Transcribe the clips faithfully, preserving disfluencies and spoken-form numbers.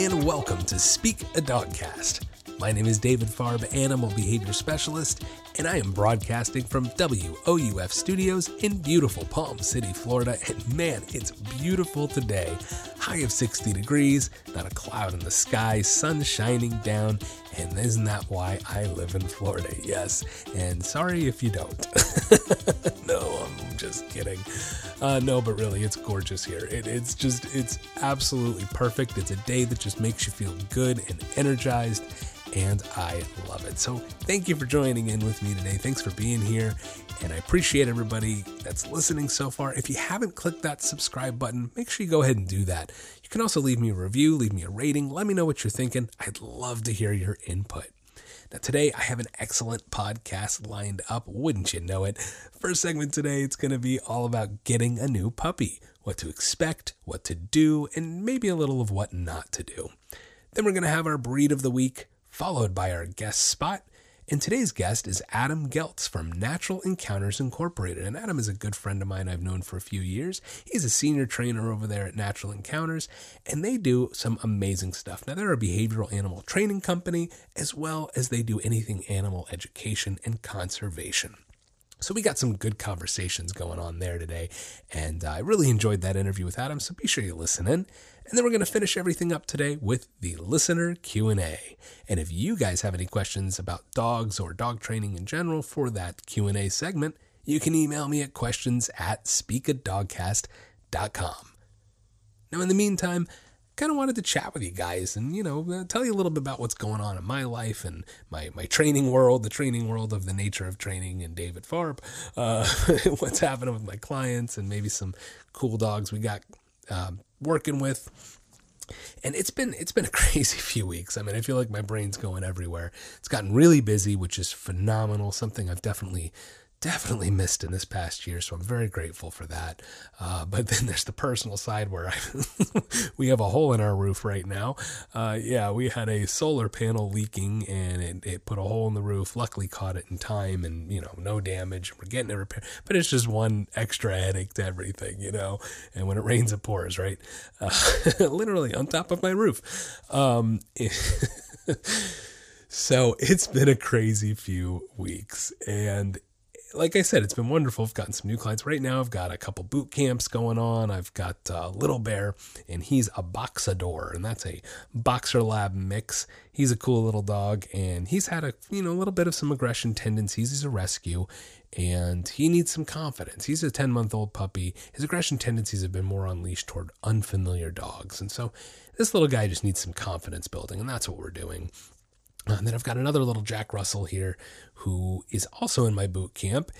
and welcome to Speak a Dogcast. My name is David Farb, Animal Behavior Specialist, and I am broadcasting from W O U F Studios in beautiful Palm City, Florida. And man, it's beautiful today. High of sixty degrees, not a cloud in the sky, sun shining down. And isn't that why I live in Florida? Yes. And sorry if you don't. No, I'm just kidding. Uh, no, but really, it's gorgeous here. It, it's just, it's absolutely perfect. It's a day that just makes you feel good and energized. And I love it. So thank you for joining in with me today. Thanks for being here. And I appreciate everybody that's listening so far. If you haven't clicked that subscribe button, make sure you go ahead and do that. You can also leave me a review, leave me a rating. Let me know what you're thinking. I'd love to hear your input. Now, today I have an excellent podcast lined up, wouldn't you know it? First segment today, it's going to be all about getting a new puppy, what to expect, what to do, and maybe a little of what not to do. Then we're going to have our breed of the week, followed by our guest spot. And today's guest is Adam Geltz from Natural Encounters Incorporated. And Adam is a good friend of mine I've known for a few years. He's a senior trainer over there at Natural Encounters, and they do some amazing stuff. Now, they're a behavioral animal training company, as well as they do anything animal education and conservation. So we got some good conversations going on there today, and I really enjoyed that interview with Adam, so be sure you listen in. And then we're going to finish everything up today with the listener Q and A. And if you guys have any questions about dogs or dog training in general for that Q and A segment, you can email me at questions at speak a dogcast dot com. Now, in the meantime, kind of wanted to chat with you guys and, you know, tell you a little bit about what's going on in my life and my my training world, the training world of The Nature of Training and David Farb, uh, what's happening with my clients and maybe some cool dogs we got um, working with. And it's been it's been a crazy few weeks. I mean, I feel like my brain's going everywhere. It's gotten really busy, which is phenomenal, something I've definitely Definitely missed in this past year, so I'm very grateful for that. Uh, but then there's the personal side where I we have a hole in our roof right now. Uh, yeah, we had a solar panel leaking, and it, it put a hole in the roof. Luckily, caught it in time, and you know, no damage. We're getting it repaired, but it's just one extra headache to everything, you know. And when it rains, it pours, right? Uh, literally on top of my roof. Um, it so it's been a crazy few weeks, and like I said, it's been wonderful. I've gotten some new clients right now. I've got a couple boot camps going on. I've got uh, Little Bear, and he's a Boxador, and that's a Boxer Lab mix. He's a cool little dog, and he's had a you know a little bit of some aggression tendencies. He's a rescue, and he needs some confidence. He's a ten-month-old puppy. His aggression tendencies have been more unleashed toward unfamiliar dogs, and so this little guy just needs some confidence building, and that's what we're doing. And then I've got another little Jack Russell here who is also in my boot camp.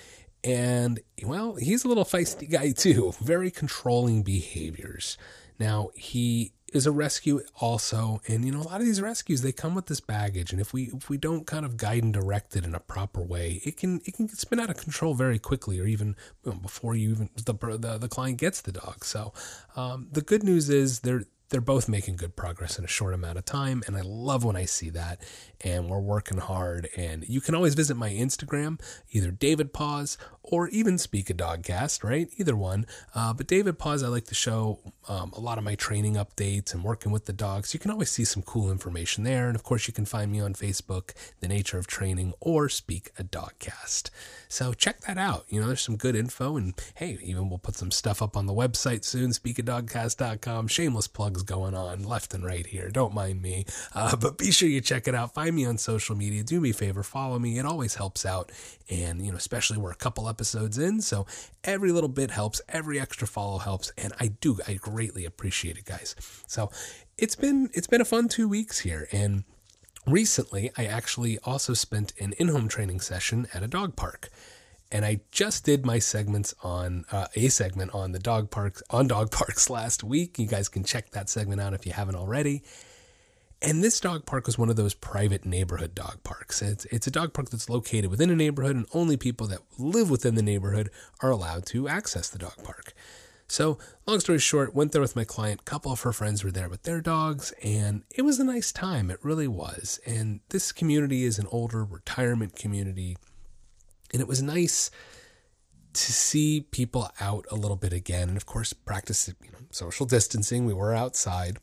And, well, he's a little feisty guy too. Very controlling behaviors. Now, he is a rescue also. And, you know, a lot of these rescues, they come with this baggage. And if we if we don't kind of guide and direct it in a proper way, it can it can spin out of control very quickly, or even you know, before you even the, the the client gets the dog. So um, the good news is they're They're both making good progress in a short amount of time, and I love when I see that, and we're working hard. And you can always visit my Instagram, either David Paws or even Speak a Dogcast, right? Either one. Uh, but David Paws, I like to show um, a lot of my training updates and working with the dogs. You can always see some cool information there. And, of course, you can find me on Facebook, The Nature of Training, or Speak a Dogcast. So check that out. You know, there's some good info. And, hey, even we'll put some stuff up on the website soon, speak a dogcast dot com. Shameless plugs going on left and right here. Don't mind me. Uh, but be sure you check it out. Find me on social media. Do me a favor. Follow me. It always helps out. And, you know, especially we're a couple episodes in. So every little bit helps. Every extra follow helps. And I do. I greatly appreciate it, guys. So it's been, it's been a fun two weeks here. And recently, I actually also spent an in-home training session at a dog park. And I just did my segments on uh, a segment on the dog parks on dog parks last week. You guys can check that segment out if you haven't already. And this dog park was one of those private neighborhood dog parks. It's, it's a dog park that's located within a neighborhood, and only people that live within the neighborhood are allowed to access the dog park. So long story short, went there with my client. A couple of her friends were there with their dogs, and it was a nice time. It really was. And this community is an older retirement community. And it was nice to see people out a little bit again. And, of course, practice you know, social distancing. We were outside.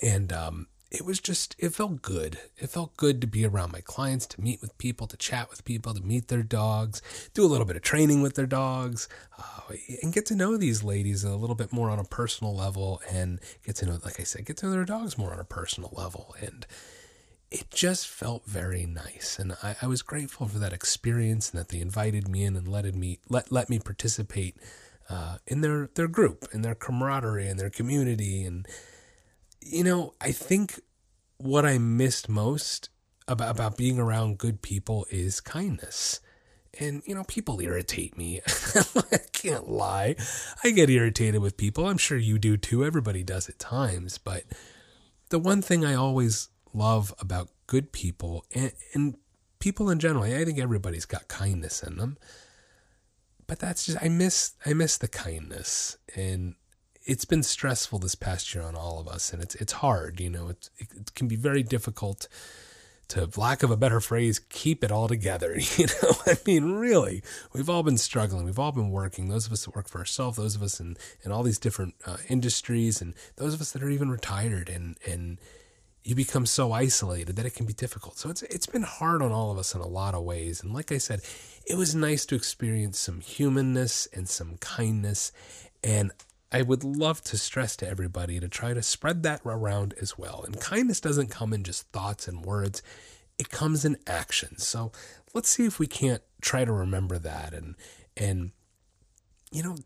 And um, it was just, it felt good. It felt good to be around my clients, to meet with people, to chat with people, to meet their dogs, do a little bit of training with their dogs, uh, and get to know these ladies a little bit more on a personal level, and get to know, like I said, get to know their dogs more on a personal level. And it just felt very nice. And I, I was grateful for that experience, and that they invited me in and let me, let, let me participate uh, in their, their group, in their camaraderie, in their community. And you know, I think what I missed most about, about being around good people is kindness. And, you know, people irritate me. I can't lie. I get irritated with people. I'm sure you do too. Everybody does at times. But the one thing I always love about good people, and, and people in general, I think everybody's got kindness in them. But that's just, I miss, I miss the kindness. And it's been stressful this past year on all of us, and it's it's hard, you know, it, it can be very difficult to, lack of a better phrase, keep it all together, you know, I mean, really, we've all been struggling, we've all been working, those of us that work for ourselves, those of us in, in all these different uh, industries, and those of us that are even retired, and and you become so isolated that it can be difficult. So it's it's been hard on all of us in a lot of ways. And like I said, it was nice to experience some humanness and some kindness, and I would love to stress to everybody to try to spread that around as well. And kindness doesn't come in just thoughts and words. It comes in action. So let's see if we can't try to remember that and, and you know,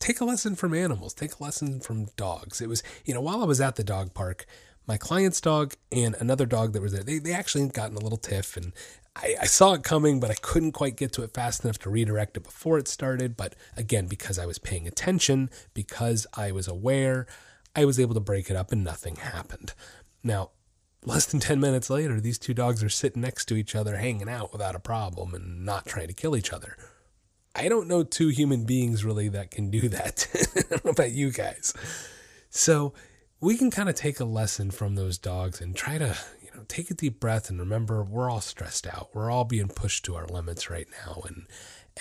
take a lesson from animals. Take a lesson from dogs. It was, you know, while I was at the dog park, my client's dog and another dog that was there, they, they actually had gotten a little tiff. And I, I saw it coming, but I couldn't quite get to it fast enough to redirect it before it started. But again, because I was paying attention, because I was aware, I was able to break it up and nothing happened. Now, less than ten minutes later, these two dogs are sitting next to each other, hanging out without a problem and not trying to kill each other. I don't know two human beings really that can do that. I don't know about you guys. So we can kind of take a lesson from those dogs and try to, you know, take a deep breath and remember we're all stressed out. We're all being pushed to our limits right now, and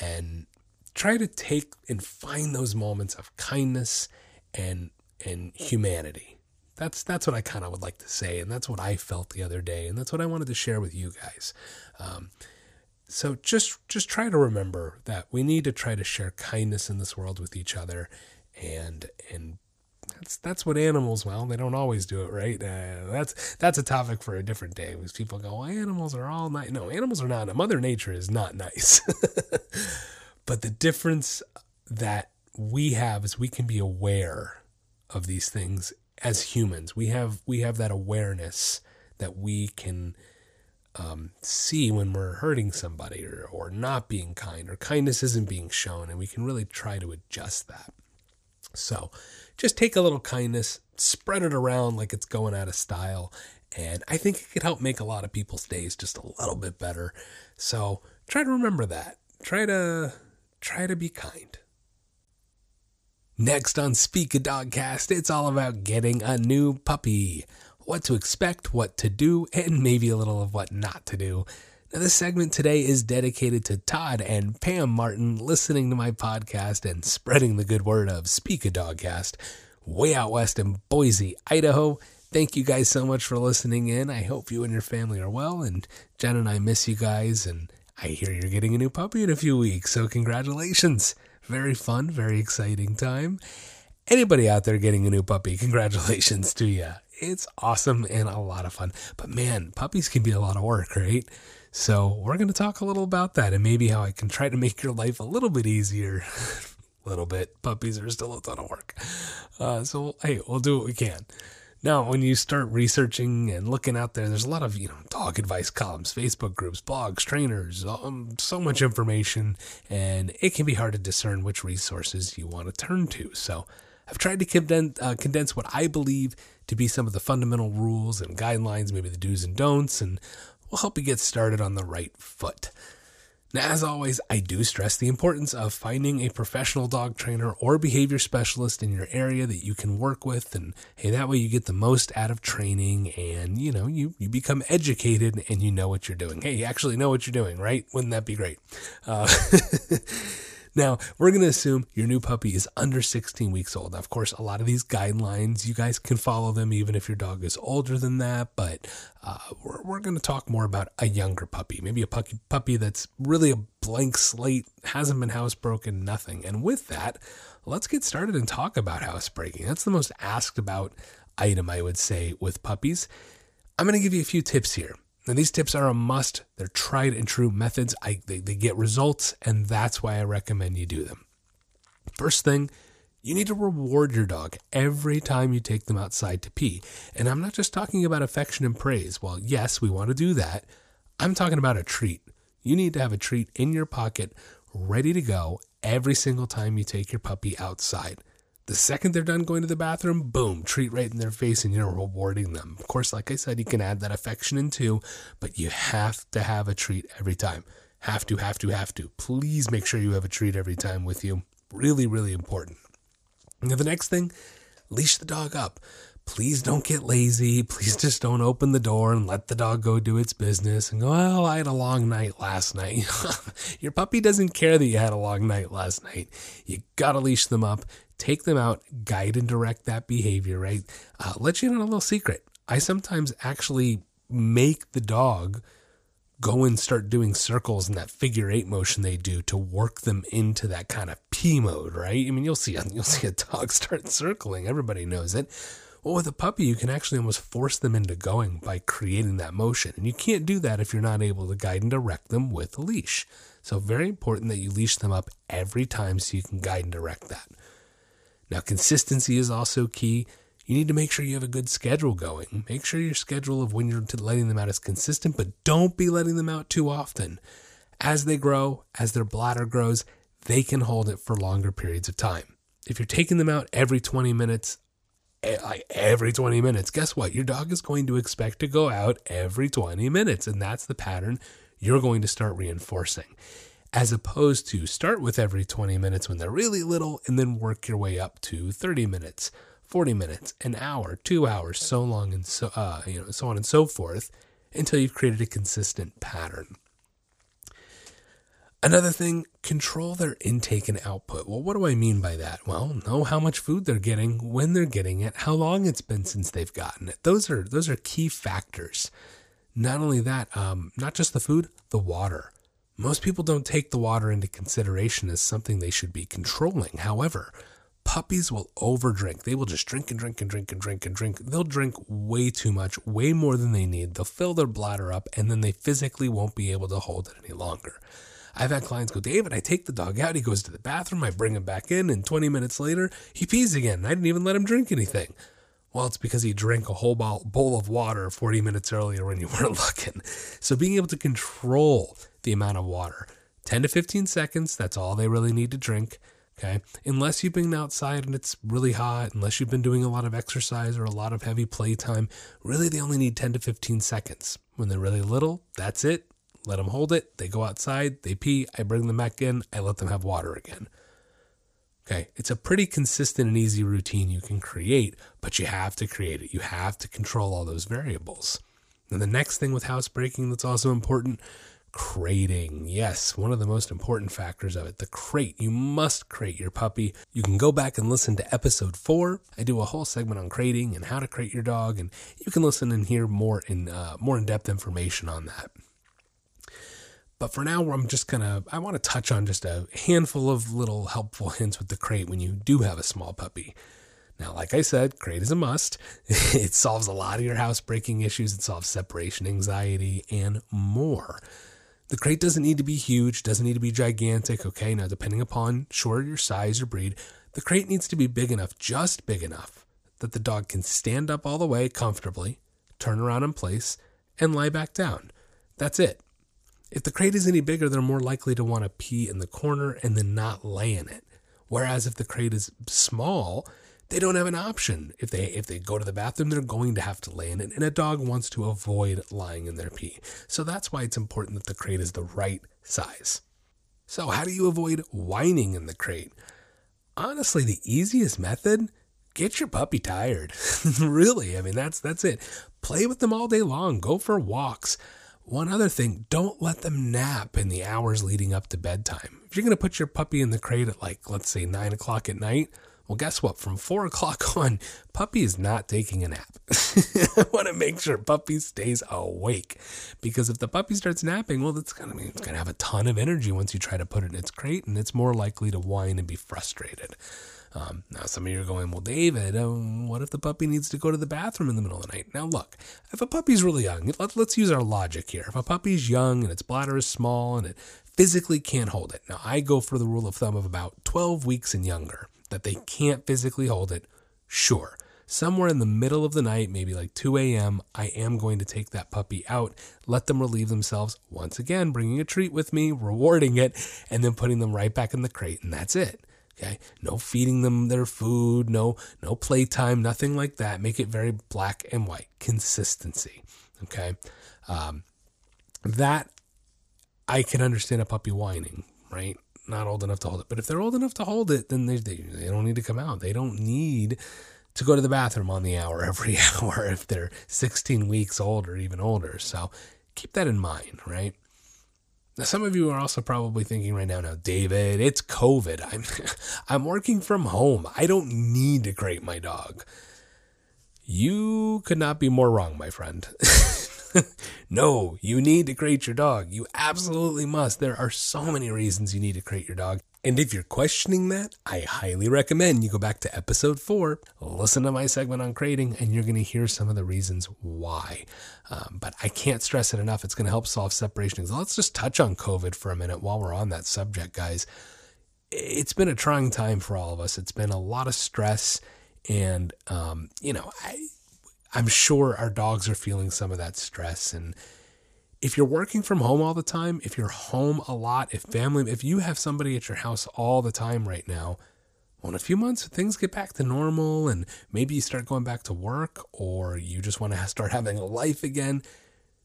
and try to take and find those moments of kindness and and humanity. That's that's what I kind of would like to say, and that's what I felt the other day, and that's what I wanted to share with you guys. Um, so just just try to remember that we need to try to share kindness in this world with each other, and and. That's that's what animals, well, they don't always do it, right? Uh, that's that's a topic for a different day. Because people go, well, animals are all nice. No, animals are not. Mother Nature is not nice. But the difference that we have is we can be aware of these things as humans. We have we have that awareness that we can um, see when we're hurting somebody or, or not being kind, or kindness isn't being shown, and we can really try to adjust that. So just take a little kindness, spread it around like it's going out of style, and I think it could help make a lot of people's days just a little bit better. So try to remember that. Try to try to be kind. Next on Speak a Dogcast, it's all about getting a new puppy. What to expect, what to do, and maybe a little of what not to do. Now, this segment today is dedicated to Todd and Pam Martin listening to my podcast and spreading the good word of Speak a Dogcast way out west in Boise, Idaho. Thank you guys so much for listening in. I hope you and your family are well, and Jen and I miss you guys, and I hear you're getting a new puppy in a few weeks, so congratulations. Very fun, very exciting time. Anybody out there getting a new puppy, congratulations to you. It's awesome and a lot of fun. But man, puppies can be a lot of work, right? So we're going to talk a little about that and maybe how I can try to make your life a little bit easier. A little bit. Puppies are still a ton of work. Uh, so, hey, we'll do what we can. Now, when you start researching and looking out there, there's a lot of, you know, dog advice columns, Facebook groups, blogs, trainers, um, so much information. And it can be hard to discern which resources you want to turn to. So I've tried to condense, uh, condense what I believe to be some of the fundamental rules and guidelines, maybe the do's and don'ts, and we'll help you get started on the right foot. Now, as always, I do stress the importance of finding a professional dog trainer or behavior specialist in your area that you can work with. And hey, that way you get the most out of training, and, you know, you, you become educated and you know what you're doing. Hey, you actually know what you're doing, right? Wouldn't that be great? Uh, Now, we're going to assume your new puppy is under sixteen weeks old. Now, of course, a lot of these guidelines, you guys can follow them even if your dog is older than that, but uh, we're, we're going to talk more about a younger puppy, maybe a puppy, puppy that's really a blank slate, hasn't been housebroken, nothing. And with that, let's get started and talk about housebreaking. That's the most asked about item, I would say, with puppies. I'm going to give you a few tips here. And these tips are a must. They're tried and true methods. I, they, they get results, and that's why I recommend you do them. First thing, you need to reward your dog every time you take them outside to pee. And I'm not just talking about affection and praise. Well, yes, we want to do that. I'm talking about a treat. You need to have a treat in your pocket, ready to go every single time you take your puppy outside. The second they're done going to the bathroom, boom, treat right in their face, and you're rewarding them. Of course, like I said, you can add that affection in too, but you have to have a treat every time. Have to, have to, have to. Please make sure you have a treat every time with you. Really, really important. Now, the next thing, leash the dog up. Please don't get lazy. Please just don't open the door and let the dog go do its business and go, oh, I had a long night last night. Your puppy doesn't care that you had a long night last night. You got to leash them up. Take them out, guide and direct that behavior, right? Uh, let you in on a little secret. I sometimes actually make the dog go and start doing circles in that figure eight motion they do to work them into that kind of pee mode, right? I mean, you'll see a, you'll see a dog start circling. Everybody knows it. Well, with a puppy, you can actually almost force them into going by creating that motion. And you can't do that if you're not able to guide and direct them with a leash. So very important that you leash them up every time so you can guide and direct that. Now, consistency is also key. You need to make sure you have a good schedule going. Make sure your schedule of when you're letting them out is consistent, but don't be letting them out too often. As they grow, as their bladder grows, they can hold it for longer periods of time. If you're taking them out every twenty minutes, every twenty minutes, guess what? Your dog is going to expect to go out every twenty minutes, and that's the pattern you're going to start reinforcing. As opposed to start with every twenty minutes when they're really little and then work your way up to thirty minutes, forty minutes, an hour, two hours, so long and so, uh, you know, so on and so forth until you've created a consistent pattern. Another thing, control their intake and output. Well, what do I mean by that? Well, know how much food they're getting, when they're getting it, how long it's been since they've gotten it. Those are, those are key factors. Not only that, um, not just the food, the water. Most people don't take the water into consideration as something they should be controlling. However, puppies will overdrink. They will just drink and drink and drink and drink and drink. They'll drink way too much, way more than they need. They'll fill their bladder up, and then they physically won't be able to hold it any longer. I've had clients go, David, I take the dog out. He goes to the bathroom. I bring him back in, and twenty minutes later, he pees again. I didn't even let him drink anything. Well, it's because he drank a whole bowl of water forty minutes earlier when you weren't looking. So being able to control the amount of water, ten to fifteen seconds, that's all they really need to drink, okay? Unless you've been outside and it's really hot, unless you've been doing a lot of exercise or a lot of heavy playtime, really they only need ten to fifteen seconds. When they're really little, that's it. Let them hold it. They go outside, they pee, I bring them back in, I let them have water again. Okay, it's a pretty consistent and easy routine you can create, but you have to create it. You have to control all those variables. And the next thing with housebreaking that's also important, crating. Yes, one of the most important factors of it, the crate. You must crate your puppy. You can go back and listen to episode four. I do a whole segment on crating and how to crate your dog, and you can listen and hear more in uh, more in-depth information on that. But for now, I'm just going to, I want to touch on just a handful of little helpful hints with the crate when you do have a small puppy. Now, like I said, crate is a must. It solves a lot of your housebreaking issues. It solves separation anxiety and more. The crate doesn't need to be huge, doesn't need to be gigantic, okay? Now, depending upon, sure, your size or breed, the crate needs to be big enough, just big enough, that the dog can stand up all the way comfortably, turn around in place, and lie back down. That's it. If the crate is any bigger, they're more likely to want to pee in the corner and then not lay in it. Whereas if the crate is small, they don't have an option. If they if they go to the bathroom, they're going to have to lay in it, and a dog wants to avoid lying in their pee. So that's why it's important that the crate is the right size. So how do you avoid whining in the crate? Honestly, the easiest method, get your puppy tired. Really, I mean, that's that's it. Play with them all day long. Go for walks. One other thing, don't let them nap in the hours leading up to bedtime. If you're going to put your puppy in the crate at, like, let's say nine o'clock at night, well, guess what? From four o'clock on, puppy is not taking a nap. I want to make sure puppy stays awake, because if the puppy starts napping, well, that's going to mean it's going to have a ton of energy once you try to put it in its crate, and it's more likely to whine and be frustrated. Um, now, some of you are going, well, David, um, what if the puppy needs to go to the bathroom in the middle of the night? Now, look, if a puppy's really young, let, let's use our logic here. If a puppy's young and its bladder is small and it physically can't hold it. Now, I go for the rule of thumb of about twelve weeks and younger, that they can't physically hold it. Sure, somewhere in the middle of the night, maybe like two a.m., I am going to take that puppy out, let them relieve themselves, once again, bringing a treat with me, rewarding it, and then putting them right back in the crate, and that's it. Okay, no feeding them their food, no no playtime, nothing like that. Make it very black and white. Consistency, okay? Um, that, I can understand a puppy whining, right? Not old enough to hold it. But if they're old enough to hold it, then they, they, they don't need to come out. They don't need to go to the bathroom on the hour every hour if they're sixteen weeks old or even older. So keep that in mind, right? Now, some of you are also probably thinking right now, now, David, it's COVID. I'm I'm working from home. I don't need to crate my dog. You could not be more wrong, my friend. No, you need to crate your dog. You absolutely must. There are so many reasons you need to crate your dog. And if you're questioning that, I highly recommend you go back to episode four, listen to my segment on crating, and you're going to hear some of the reasons why. Um, but I can't stress it enough. It's going to help solve separation. Let's just touch on COVID for a minute while we're on that subject, guys. It's been a trying time for all of us. It's been a lot of stress. And, um, you know, I... I'm sure our dogs are feeling some of that stress. And if you're working from home all the time, if you're home a lot, if family, if you have somebody at your house all the time right now, well, in a few months, things get back to normal and maybe you start going back to work, or you just want to start having a life again,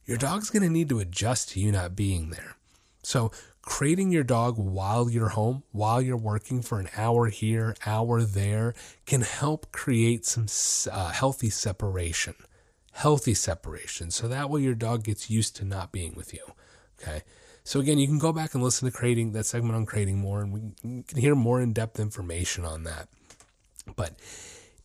your dog's going to need to adjust to you not being there. So crating your dog while you're home, while you're working for an hour here, hour there, can help create some uh, healthy separation, healthy separation. So that way your dog gets used to not being with you, okay? So again, you can go back and listen to crating, that segment on crating more, and we can hear more in-depth information on that. But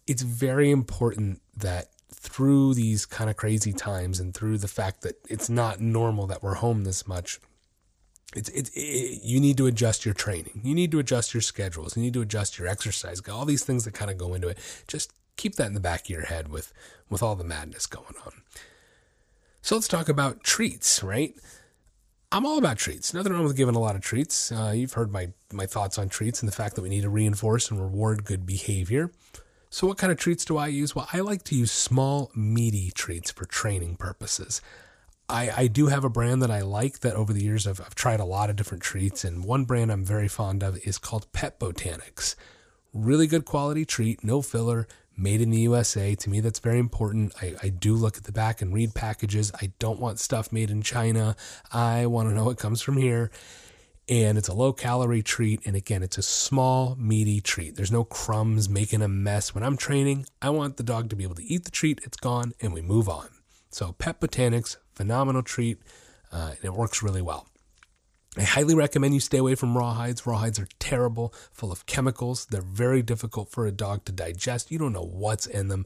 it's very important that through these kind of crazy times and through the fact that it's not normal that we're home this much, It's it, it. You need to adjust your training. You need to adjust your schedules. You need to adjust your exercise. All these things that kind of go into it. Just keep that in the back of your head with, with all the madness going on. So let's talk about treats, right? I'm all about treats. Nothing wrong with giving a lot of treats. Uh, you've heard my, my thoughts on treats and the fact that we need to reinforce and reward good behavior. So what kind of treats do I use? Well, I like to use small, meaty treats for training purposes. I, I do have a brand that I like that over the years I've, I've tried a lot of different treats, and one brand I'm very fond of is called Pet Botanics. Really good quality treat, no filler, made in the U S A. To me, that's very important. I, I do look at the back and read packages. I don't want stuff made in China. I want to know what comes from here. And it's a low-calorie treat, and again, it's a small, meaty treat. There's no crumbs making a mess. When I'm training, I want the dog to be able to eat the treat, it's gone, and we move on. So Pet Botanics, phenomenal treat, uh, and it works really well. I highly recommend you stay away from rawhides. Rawhides are terrible, full of chemicals. They're very difficult for a dog to digest. You don't know what's in them.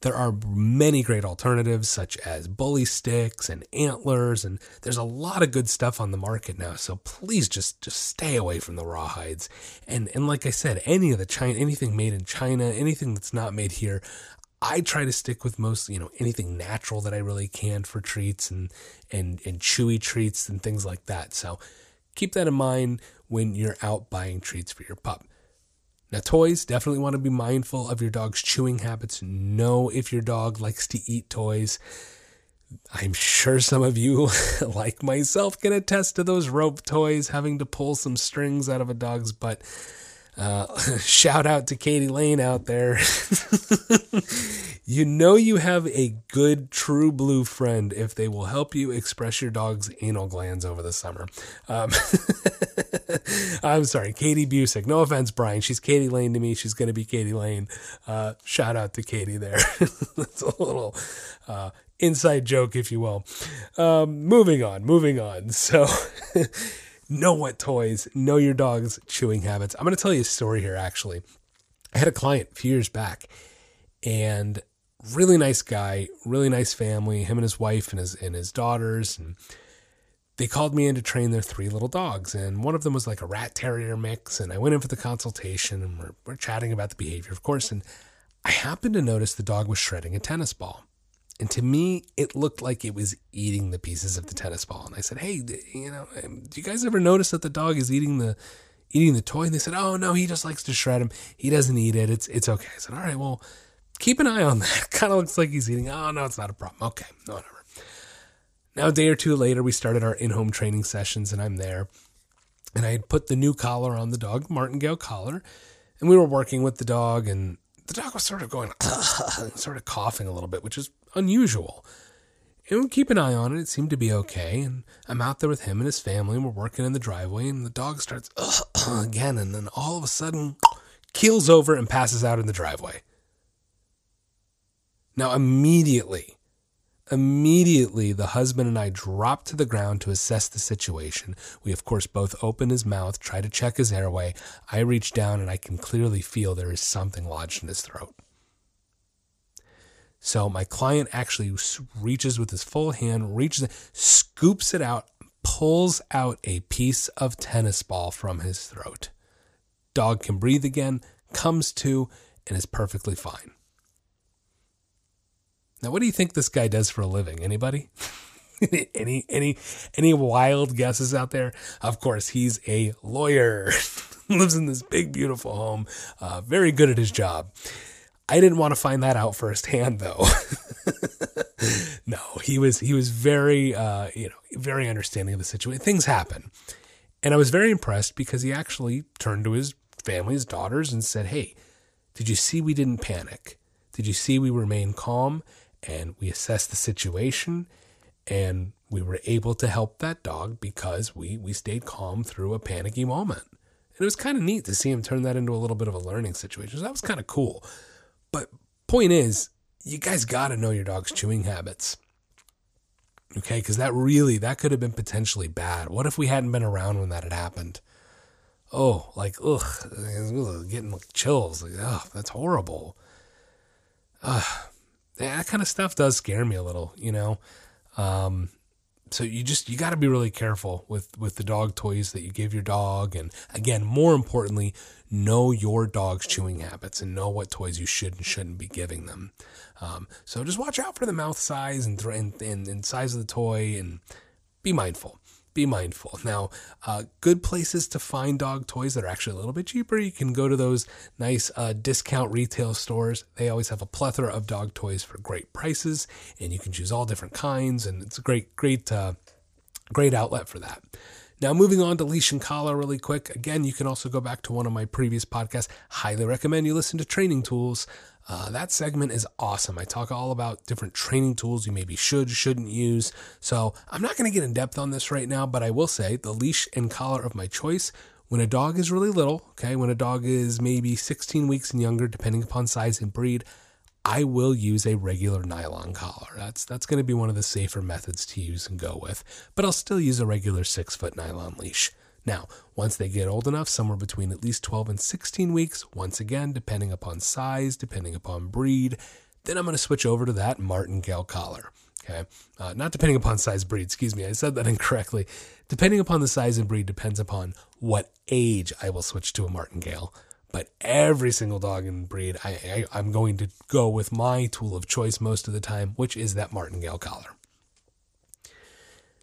There are many great alternatives, such as bully sticks and antlers, and there's a lot of good stuff on the market now. So please just, just stay away from the rawhides. And and like I said, any of the China, anything made in China, anything that's not made here. I try to stick with most, you know, anything natural that I really can for treats and, and, and chewy treats and things like that. So keep that in mind when you're out buying treats for your pup. Now, toys, definitely want to be mindful of your dog's chewing habits. Know if your dog likes to eat toys. I'm sure some of you, like myself, can attest to those rope toys, having to pull some strings out of a dog's butt. Uh, shout out to Katie Lane out there. You know you have a good true blue friend if they will help you express your dog's anal glands over the summer. Um, I'm sorry, Katie Busick. No offense, Brian. She's Katie Lane to me. She's going to be Katie Lane. Uh, shout out to Katie there. That's a little uh, inside joke, if you will. Um, moving on, moving on. So know what toys, know your dog's chewing habits. I'm going to tell you a story here, actually. I had a client a few years back, and really nice guy, really nice family, him and his wife and his and his daughters. And they called me in to train their three little dogs. And one of them was like a rat terrier mix. And I went in for the consultation, and we're, we're chatting about the behavior, of course. And I happened to notice the dog was shredding a tennis ball. And to me, it looked like it was eating the pieces of the tennis ball. And I said, hey, you know, do you guys ever notice that the dog is eating the eating the toy? And they said, oh, no, he just likes to shred them. He doesn't eat it. It's it's okay. I said, all right, well, keep an eye on that. Kind of looks like he's eating. Oh, no, it's not a problem. Okay, whatever. Now, a day or two later, we started our in-home training sessions, and I'm there. And I had put the new collar on the dog, martingale collar, and we were working with the dog, and the dog was sort of going, sort of coughing a little bit, which is unusual. And we keep an eye on it. It seemed to be okay. And I'm out there with him and his family, and we're working in the driveway, and the dog starts again, and then all of a sudden keels over and passes out in the driveway. Now, immediately, immediately, the husband and I dropped to the ground to assess the situation. We, of course, both open his mouth, try to check his airway. I reach down, and I can clearly feel there is something lodged in his throat. So my client actually reaches with his full hand, reaches, scoops it out, pulls out a piece of tennis ball from his throat. Dog can breathe again, comes to, and is perfectly fine. Now, what do you think this guy does for a living? Anybody? any any any wild guesses out there? Of course, he's a lawyer. Lives in this big, beautiful home. Uh, very good at his job. I didn't want to find that out firsthand, though. No, he was he was very uh, you know very understanding of the situation. Things happen, and I was very impressed because he actually turned to his family, his daughters, and said, "Hey, did you see we didn't panic? Did you see we remained calm?" And we assessed the situation, and we were able to help that dog because we we stayed calm through a panicky moment. And it was kind of neat to see him turn that into a little bit of a learning situation. So that was kind of cool. But point is, you guys got to know your dog's chewing habits. Okay, because that really, that could have been potentially bad. What if we hadn't been around when that had happened? Oh, like, ugh, getting like chills. Like, ugh, that's horrible. Ugh. That kind of stuff does scare me a little, you know? Um, so you just, you got to be really careful with, with the dog toys that you give your dog. And again, more importantly, know your dog's chewing habits and know what toys you should and shouldn't be giving them. Um, so just watch out for the mouth size and, th- and, and, and size of the toy, and be mindful. Be mindful. Now, uh, good places to find dog toys that are actually a little bit cheaper. You can go to those nice uh, discount retail stores. They always have a plethora of dog toys for great prices, and you can choose all different kinds. And it's a great, great, uh, great outlet for that. Now, moving on to leash and collar really quick. Again, you can also go back to one of my previous podcasts. Highly recommend you listen to Training Tools. Uh, that segment is awesome. I talk all about different training tools you maybe should, shouldn't use. So I'm not going to get in depth on this right now, but I will say the leash and collar of my choice when a dog is really little, okay, when a dog is maybe sixteen weeks and younger, depending upon size and breed, I will use a regular nylon collar. That's that's going to be one of the safer methods to use and go with, but I'll still use a regular six-foot nylon leash. Now, once they get old enough, somewhere between at least twelve and sixteen weeks, once again, depending upon size, depending upon breed, then I'm going to switch over to that martingale collar, okay? Uh, not depending upon size, breed, excuse me, I said that incorrectly. Depending upon the size and breed depends upon what age I will switch to a martingale, but every single dog and breed, I, I, I'm going to go with my tool of choice most of the time, which is that martingale collar.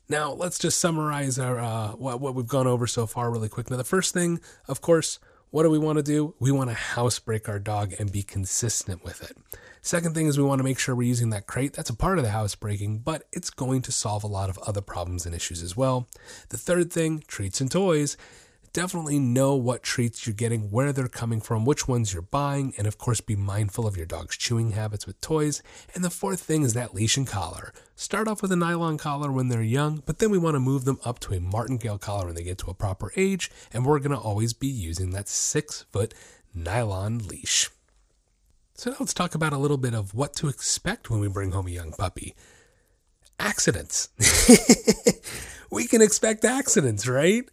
Now, let's just summarize our uh, what, what we've gone over so far really quick. Now, the first thing, of course, what do we want to do? We want to housebreak our dog and be consistent with it. Second thing is we want to make sure we're using that crate. That's a part of the housebreaking, but it's going to solve a lot of other problems and issues as well. The third thing, treats and toys. Definitely know what treats you're getting, where they're coming from, which ones you're buying, and of course be mindful of your dog's chewing habits with toys. And the fourth thing is that leash and collar. Start off with a nylon collar when they're young, but then we want to move them up to a martingale collar when they get to a proper age, and we're going to always be using that six-foot nylon leash. So now let's talk about a little bit of what to expect when we bring home a young puppy. accidents. We can expect accidents, right?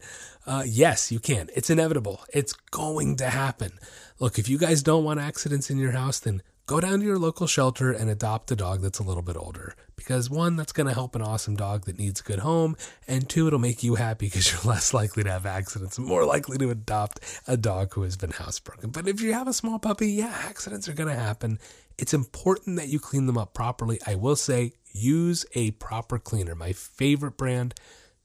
Uh, yes, you can. It's inevitable. It's going to happen. Look, if you guys don't want accidents in your house, then go down to your local shelter and adopt a dog that's a little bit older. Because one, that's going to help an awesome dog that needs a good home. And two, it'll make you happy because you're less likely to have accidents, more likely to adopt a dog who has been housebroken. But if you have a small puppy, yeah, accidents are going to happen. It's important that you clean them up properly. I will say, use a proper cleaner. My favorite brand,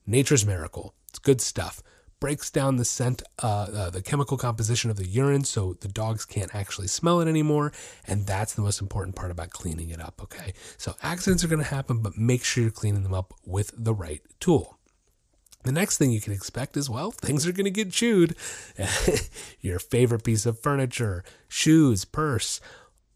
Nature's Miracle. It's good stuff. Breaks down the scent, uh, uh, the chemical composition of the urine, so the dogs can't actually smell it anymore. And that's the most important part about cleaning it up, okay? So accidents are going to happen, but make sure you're cleaning them up with the right tool. The next thing you can expect is, well, things are going to get chewed. Your favorite piece of furniture, shoes, purse,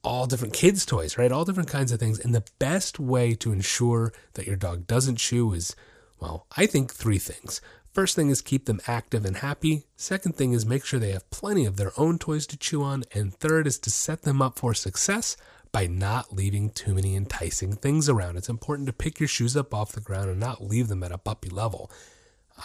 all different kids' toys, right? All different kinds of things. And the best way to ensure that your dog doesn't chew is, well, I think three things. First thing is keep them active and happy. Second thing is make sure they have plenty of their own toys to chew on. And third is to set them up for success by not leaving too many enticing things around. It's important to pick your shoes up off the ground and not leave them at a puppy level.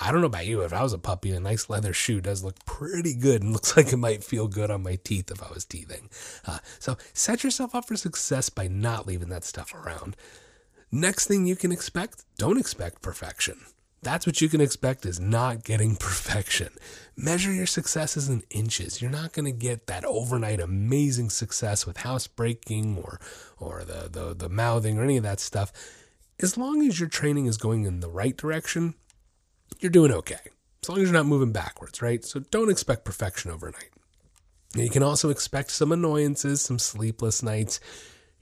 I don't know about you, if I was a puppy, a nice leather shoe does look pretty good and looks like it might feel good on my teeth if I was teething. Uh, so set yourself up for success by not leaving that stuff around. Next thing you can expect, don't expect perfection. That's what you can expect, is not getting perfection. Measure your successes in inches. You're not going to get that overnight amazing success with housebreaking or or the, the, the mouthing or any of that stuff. As long as your training is going in the right direction, you're doing okay. As long as you're not moving backwards, right? So don't expect perfection overnight. Now, you can also expect some annoyances, some sleepless nights.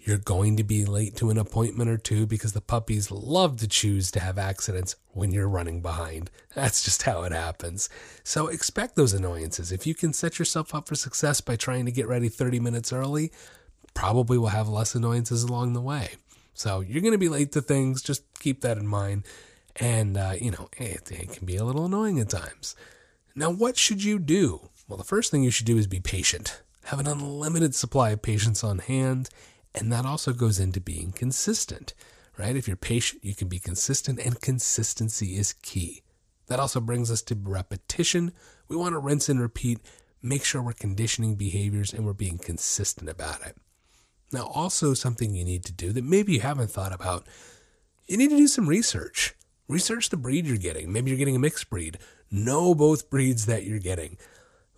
You're going to be late to an appointment or two because the puppies love to choose to have accidents when you're running behind. That's just how it happens. So expect those annoyances. If you can set yourself up for success by trying to get ready thirty minutes early, probably will have less annoyances along the way. So you're going to be late to things. Just keep that in mind. And, uh, you know, it, it can be a little annoying at times. Now, what should you do? Well, the first thing you should do is be patient. Have an unlimited supply of patience on hand. And that also goes into being consistent, right? If you're patient, you can be consistent, and consistency is key. That also brings us to repetition. We want to rinse and repeat, make sure we're conditioning behaviors and we're being consistent about it. Now, also something you need to do that maybe you haven't thought about, you need to do some research. Research the breed you're getting. Maybe you're getting a mixed breed. Know both breeds that you're getting.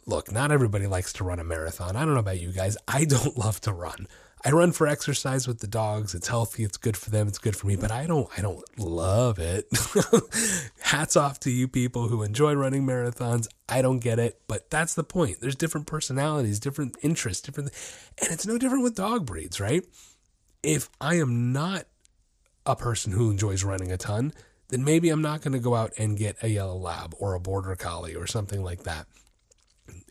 Look, not everybody likes to run a marathon. I don't know about you guys. I don't love to run. I run for exercise with the dogs. It's healthy. It's good for them. It's good for me, but I don't, I don't love it. Hats off to you people who enjoy running marathons. I don't get it, but that's the point. There's different personalities, different interests, different, and it's no different with dog breeds, right? If I am not a person who enjoys running a ton, then maybe I'm not going to go out and get a yellow lab or a border collie or something like that.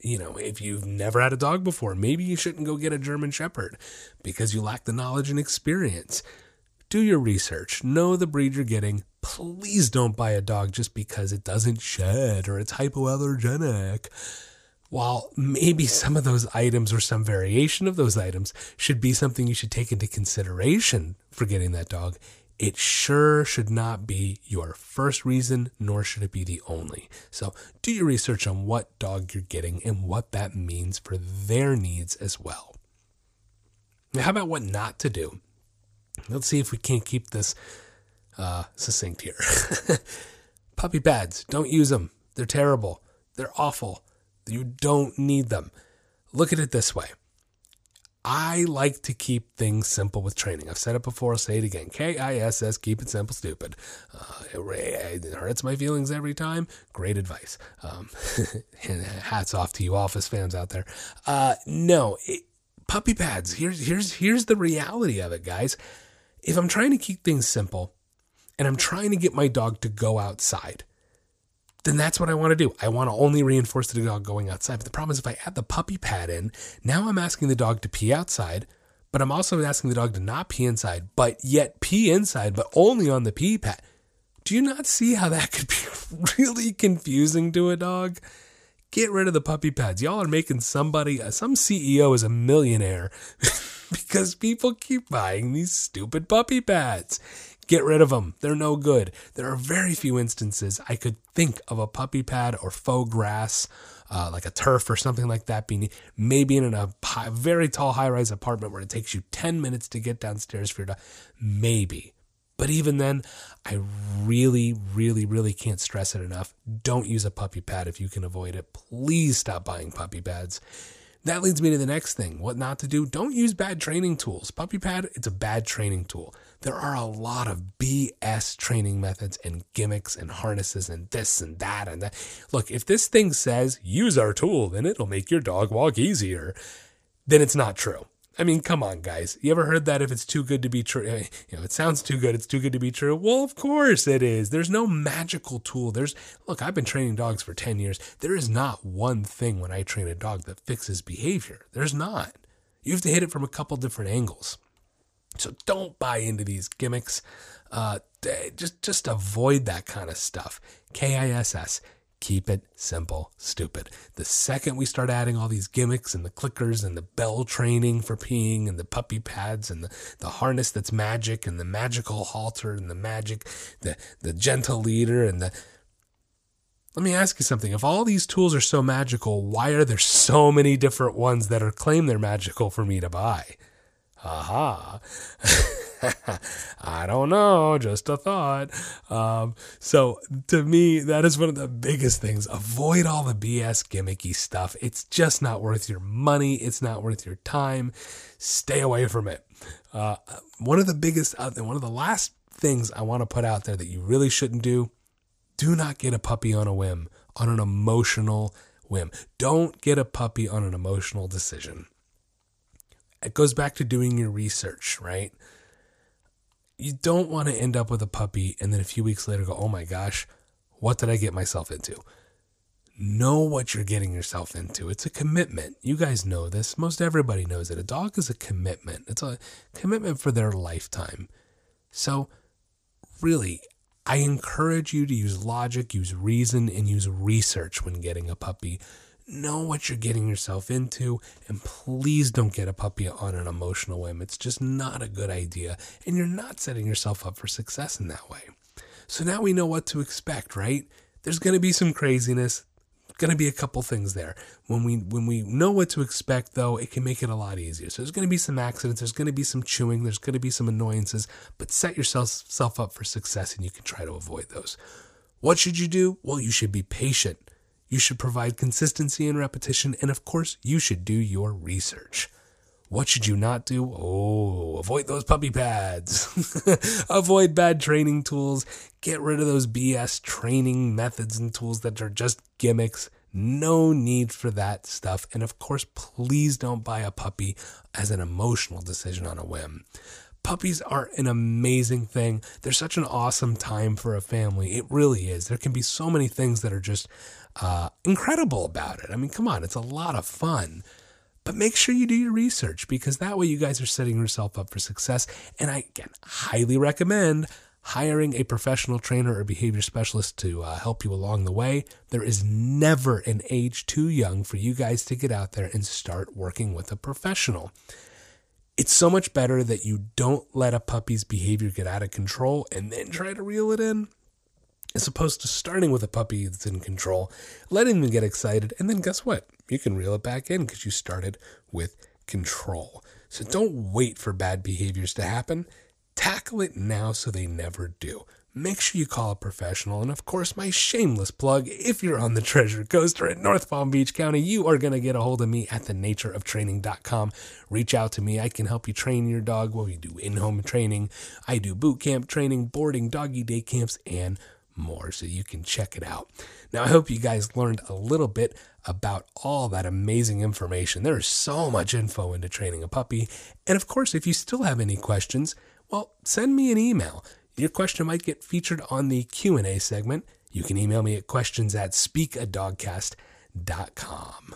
You know, if you've never had a dog before, maybe you shouldn't go get a German Shepherd because you lack the knowledge and experience. Do your research. Know the breed you're getting. Please don't buy a dog just because it doesn't shed or it's hypoallergenic. While maybe some of those items or some variation of those items should be something you should take into consideration for getting that dog, it sure should not be your first reason, nor should it be the only. So do your research on what dog you're getting and what that means for their needs as well. Now, how about what not to do? Let's see if we can't keep this uh, succinct here. Puppy pads, don't use them. They're terrible. They're awful. You don't need them. Look at it this way. I like to keep things simple with training. I've said it before, I'll say it again. K I S S, keep it simple, stupid. Uh, it, it hurts my feelings every time. Great advice. Um, hats off to you office fans out there. Uh, no, it, puppy pads. Here's, here's, here's the reality of it, guys. If I'm trying to keep things simple and I'm trying to get my dog to go outside, then that's what I want to do. I want to only reinforce the dog going outside. But the problem is if I add the puppy pad in, now I'm asking the dog to pee outside, but I'm also asking the dog to not pee inside, but yet pee inside, but only on the pee pad. Do you not see how that could be really confusing to a dog? Get rid of the puppy pads. Y'all are making somebody, some C E O is a millionaire because people keep buying these stupid puppy pads. Get rid of them. They're no good. There are very few instances I could think of a puppy pad or faux grass, uh, like a turf or something like that, being maybe in a high, very tall high-rise apartment where it takes you ten minutes to get downstairs for your dog. Maybe. But even then, I really, really, really can't stress it enough. Don't use a puppy pad if you can avoid it. Please stop buying puppy pads. That leads me to the next thing, what not to do. Don't use bad training tools. Puppy pad, it's a bad training tool. There are a lot of B S training methods and gimmicks and harnesses and this and that and that. Look, if this thing says, use our tool, then it'll make your dog walk easier, then it's not true. I mean, come on, guys. You ever heard that if it's too good to be true? You know, it sounds too good, it's too good to be true. Well, of course it is. There's no magical tool. There's, look, I've been training dogs for ten years. There is not one thing when I train a dog that fixes behavior. There's not. You have to hit it from a couple different angles. So don't buy into these gimmicks. Uh, just, just avoid that kind of stuff. K I S S. Keep it simple, stupid. The second we start adding all these gimmicks and the clickers and the bell training for peeing and the puppy pads and the, the harness that's magic and the magical halter and the magic, the, the gentle leader and the... Let me ask you something. If all these tools are so magical, why are there so many different ones that are claim they're magical for me to buy? Aha. I don't know, just a thought. Um, so to me, that is one of the biggest things. Avoid all the B S gimmicky stuff. It's just not worth your money. It's not worth your time. Stay away from it. Uh, one of the biggest, uh, one of the last things I want to put out there that you really shouldn't do, do not get a puppy on a whim, on an emotional whim. Don't get a puppy on an emotional decision. It goes back to doing your research, right? You don't want to end up with a puppy and then a few weeks later go, oh my gosh, what did I get myself into? Know what you're getting yourself into. It's a commitment. You guys know this. Most everybody knows it. A dog is a commitment. It's a commitment for their lifetime. So really, I encourage you to use logic, use reason, and use research when getting a puppy. Know what you're getting yourself into, and please don't get a puppy on an emotional whim. It's just not a good idea, and you're not setting yourself up for success in that way. So now we know what to expect, right? There's going to be some craziness, going to be a couple things there. When we when we know what to expect, though, it can make it a lot easier. So there's going to be some accidents, there's going to be some chewing, there's going to be some annoyances, but set yourself up for success, and you can try to avoid those. What should you do? Well, you should be patient. You should provide consistency and repetition, and of course, you should do your research. What should you not do? Oh, avoid those puppy pads. Avoid bad training tools. Get rid of those B S training methods and tools that are just gimmicks. No need for that stuff. And of course, please don't buy a puppy as an emotional decision on a whim. Puppies are an amazing thing. They're such an awesome time for a family. It really is. There can be so many things that are just uh, incredible about it. I mean, come on, it's a lot of fun. But make sure you do your research, because that way you guys are setting yourself up for success. And I, again, highly recommend hiring a professional trainer or behavior specialist to uh, help you along the way. There is never an age too young for you guys to get out there and start working with a professional. It's so much better that you don't let a puppy's behavior get out of control and then try to reel it in, as opposed to starting with a puppy that's in control, letting them get excited, and then guess what? You can reel it back in because you started with control. So don't wait for bad behaviors to happen. Tackle it now so they never do. Make sure you call a professional. And of course, my shameless plug, if you're on the Treasure Coast or in North Palm Beach County, you are going to get a hold of me at the nature of training dot com. Reach out to me. I can help you train your dog. Well, we do in-home training. I do boot camp training, boarding, doggy day camps, and more. So you can check it out. Now, I hope you guys learned a little bit about all that amazing information. There is so much info into training a puppy. And of course, if you still have any questions, well, send me an email. Your question might get featured on the Q and A segment. You can email me at questions at speak a dog cast dot com.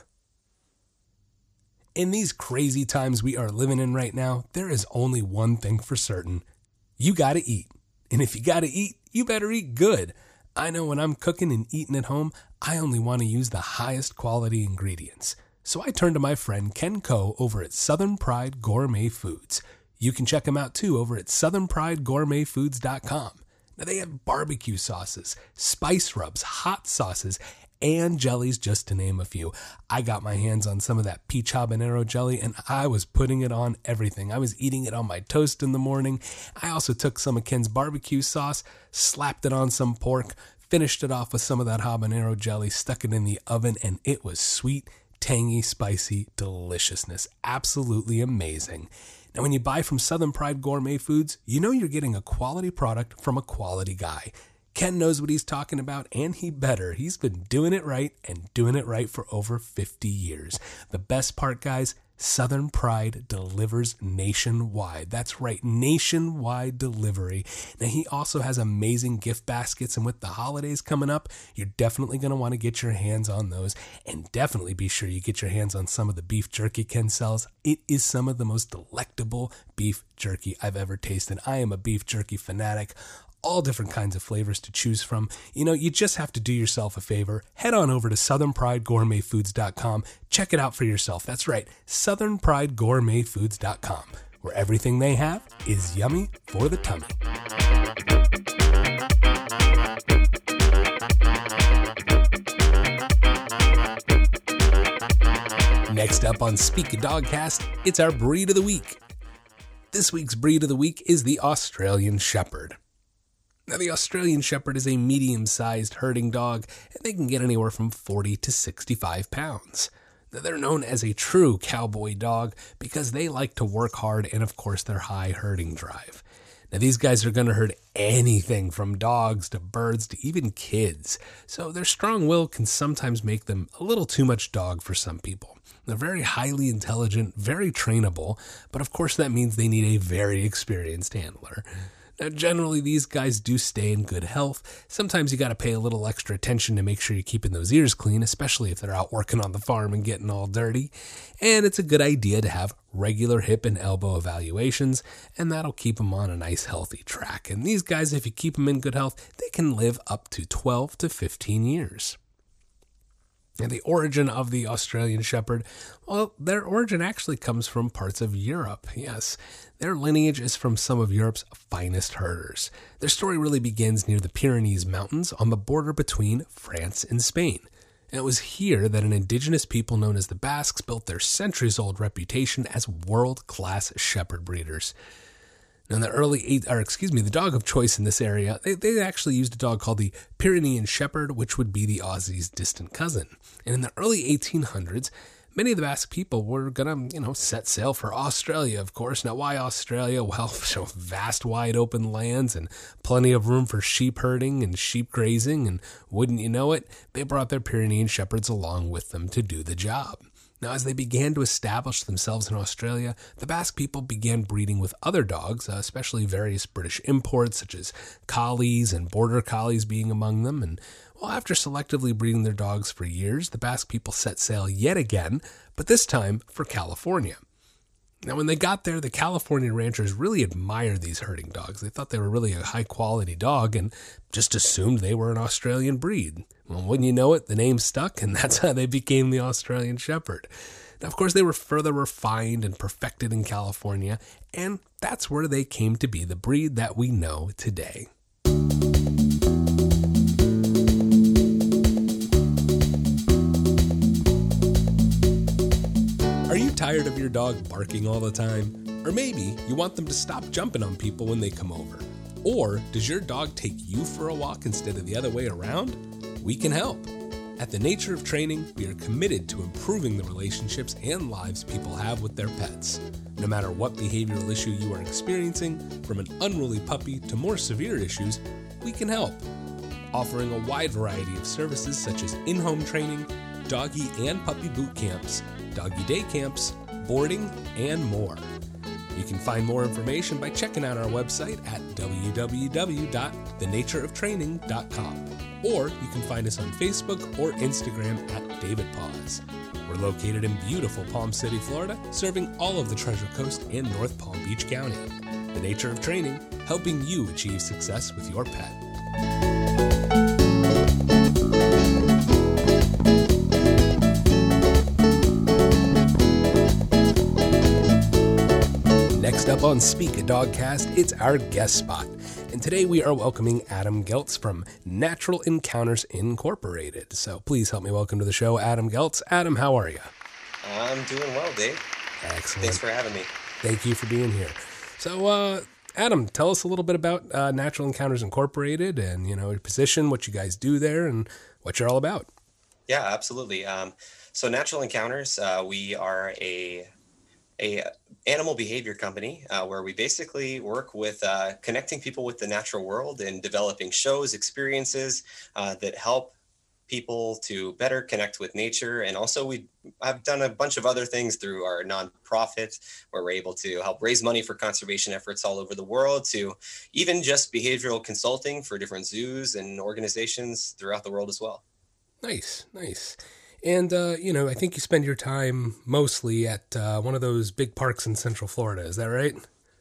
In these crazy times we are living in right now, there is only one thing for certain. You got to eat. And if you got to eat, you better eat good. I know when I'm cooking and eating at home, I only want to use the highest quality ingredients. So I turn to my friend Ken Coe over at Southern Pride Gourmet Foods. You can check them out too over at southern pride gourmet foods dot com. Now they have barbecue sauces, spice rubs, hot sauces, and jellies, just to name a few. I got my hands on some of that peach habanero jelly, and I was putting it on everything. I was eating it on my toast in the morning. I also took some of Ken's barbecue sauce, slapped it on some pork, finished it off with some of that habanero jelly, stuck it in the oven, and it was sweet, tangy, spicy deliciousness. Absolutely amazing. Now, when you buy from Southern Pride Gourmet Foods, you know you're getting a quality product from a quality guy. Ken knows what he's talking about, and he better. He's been doing it right and doing it right for over fifty years. The best part, guys, Southern Pride delivers nationwide. That's right, nationwide delivery. Now, he also has amazing gift baskets, and with the holidays coming up, you're definitely going to want to get your hands on those, and definitely be sure you get your hands on some of the beef jerky Ken sells. It is some of the most delectable beef jerky I've ever tasted. I am a beef jerky fanatic. All different kinds of flavors to choose from. You know, you just have to do yourself a favor. Head on over to southern pride gourmet foods dot com. Check it out for yourself. That's right, southern pride gourmet foods dot com, where everything they have is yummy for the tummy. Next up on Speak a Dogcast, it's our breed of the week. This week's breed of the week is the Australian Shepherd. Now, the Australian Shepherd is a medium-sized herding dog, and they can get anywhere from forty to sixty-five pounds. Now, they're known as a true cowboy dog because they like to work hard and, of course, their high herding drive. Now, these guys are going to herd anything from dogs to birds to even kids, so their strong will can sometimes make them a little too much dog for some people. They're very highly intelligent, very trainable, but, of course, that means they need a very experienced handler. Now, generally, these guys do stay in good health. Sometimes you got to pay a little extra attention to make sure you're keeping those ears clean, especially if they're out working on the farm and getting all dirty. And it's a good idea to have regular hip and elbow evaluations, and that'll keep them on a nice, healthy track. And these guys, if you keep them in good health, they can live up to twelve to fifteen years. And the origin of the Australian Shepherd, well, their origin actually comes from parts of Europe, yes. Their lineage is from some of Europe's finest herders. Their story really begins near the Pyrenees Mountains on the border between France and Spain. And it was here that an indigenous people known as the Basques built their centuries-old reputation as world-class shepherd breeders. Now, in the early eight, or excuse me, the dog of choice in this area, they, they actually used a dog called the Pyrenean Shepherd, which would be the Aussie's distant cousin. And in the early eighteen hundreds, many of the Basque people were gonna, you know, set sail for Australia, of course. Now, why Australia? Well, so vast, wide open lands and plenty of room for sheep herding and sheep grazing, and wouldn't you know it, they brought their Pyrenean Shepherds along with them to do the job. Now, as they began to establish themselves in Australia, the Basque people began breeding with other dogs, especially various British imports such as collies and border collies being among them. And well, after selectively breeding their dogs for years, the Basque people set sail yet again, but this time for California. Now, when they got there, the California ranchers really admired these herding dogs. They thought they were really a high-quality dog and just assumed they were an Australian breed. Well, wouldn't you know it, the name stuck, and that's how they became the Australian Shepherd. Now, of course, they were further refined and perfected in California, and that's where they came to be the breed that we know today. Are you tired of your dog barking all the time? Or maybe you want them to stop jumping on people when they come over. Or does your dog take you for a walk instead of the other way around? We can help. At The Nature of Training, we are committed to improving the relationships and lives people have with their pets. No matter what behavioral issue you are experiencing, from an unruly puppy to more severe issues, we can help. Offering a wide variety of services such as in-home training, doggy and puppy boot camps, doggy day camps, boarding, and more. You can find more information by checking out our website at w w w dot the nature of training dot com, or you can find us on Facebook or Instagram at David Paws. We're located in beautiful Palm City, Florida, serving all of the Treasure Coast and North Palm Beach County. The Nature of Training, helping you achieve success with your pet. up on Speak a Dog Cast, it's our guest spot. And today we are welcoming Adam Geltz from Natural Encounters Incorporated. So please help me welcome to the show, Adam Geltz. Adam, how are you? I'm doing well, Dave. Excellent. Thanks for having me. Thank you for being here. So, uh, Adam, tell us a little bit about uh, Natural Encounters Incorporated and, you know, your position, what you guys do there, and what you're all about. Yeah, absolutely. Um, so Natural Encounters, uh, we are a a animal behavior company uh, where we basically work with uh, connecting people with the natural world and developing shows, experiences uh, that help people to better connect with nature. And also we have done a bunch of other things through our nonprofit where we're able to help raise money for conservation efforts all over the world, to even just behavioral consulting for different zoos and organizations throughout the world as well. Nice, nice. And, uh, you know, I think you spend your time mostly at uh, one of those big parks in Central Florida. Is that right?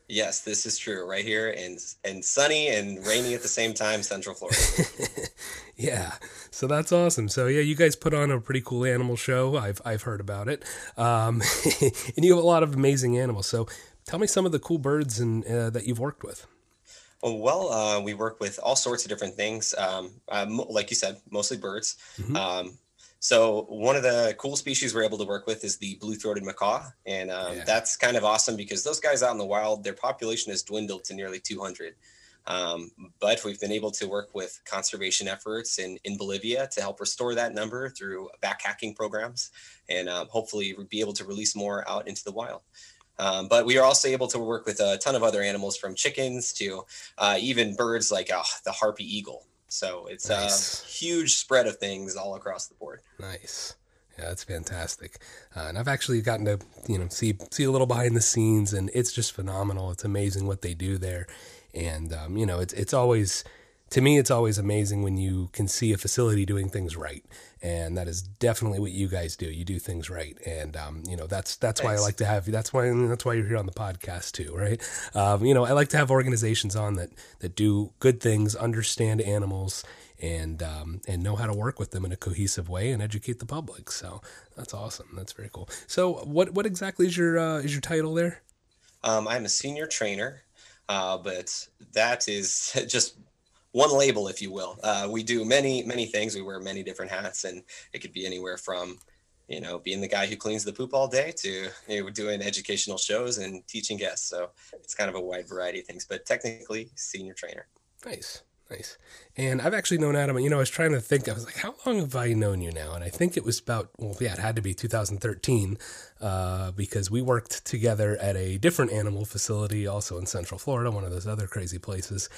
Yes, this is true. Right here and and sunny and rainy at the same time, Central Florida. Yeah, so that's awesome. So, yeah, you guys put on a pretty cool animal show. I've I've heard about it. Um, and you have a lot of amazing animals. So tell me some of the cool birds and uh, that you've worked with. Well, uh, we work with all sorts of different things. Um, um, like you said, mostly birds. Mm-hmm. Um, so one of the cool species we're able to work with is the blue-throated macaw. And um, yeah. that's kind of awesome because those guys out in the wild, their population has dwindled to nearly two hundred. Um, but we've been able to work with conservation efforts in, in Bolivia to help restore that number through backhacking programs and um, hopefully be able to release more out into the wild. Um, but we are also able to work with a ton of other animals, from chickens to uh, even birds like uh, the harpy eagle. So it's nice. A huge spread of things all across the board. Nice. Yeah, that's fantastic. Uh, and I've actually gotten to, you know, see see a little behind the scenes, and it's just phenomenal. It's amazing what they do there. And, um, you know, it's it's always, to me, it's always amazing when you can see a facility doing things right. And that is definitely what you guys do. You do things right. And, um, you know, that's, that's why I like to have you. That's why, that's why you're here on the podcast too. Right. Um, you know, I like to have organizations on that, that do good things, understand animals, and, um, and know how to work with them in a cohesive way and educate the public. So that's awesome. That's very cool. So what, what exactly is your, uh, is your title there? Um, I'm a senior trainer, uh, but that is just one label, if you will. Uh, we do many, many things. We wear many different hats, and it could be anywhere from, you know, being the guy who cleans the poop all day to, you know, doing educational shows and teaching guests. So it's kind of a wide variety of things, but technically senior trainer. Nice. Nice. And I've actually known Adam, you know, I was trying to think, I was like, how long have I known you now? And I think it was about, well, yeah, it had to be two thousand thirteen, uh, because we worked together at a different animal facility also in Central Florida, one of those other crazy places.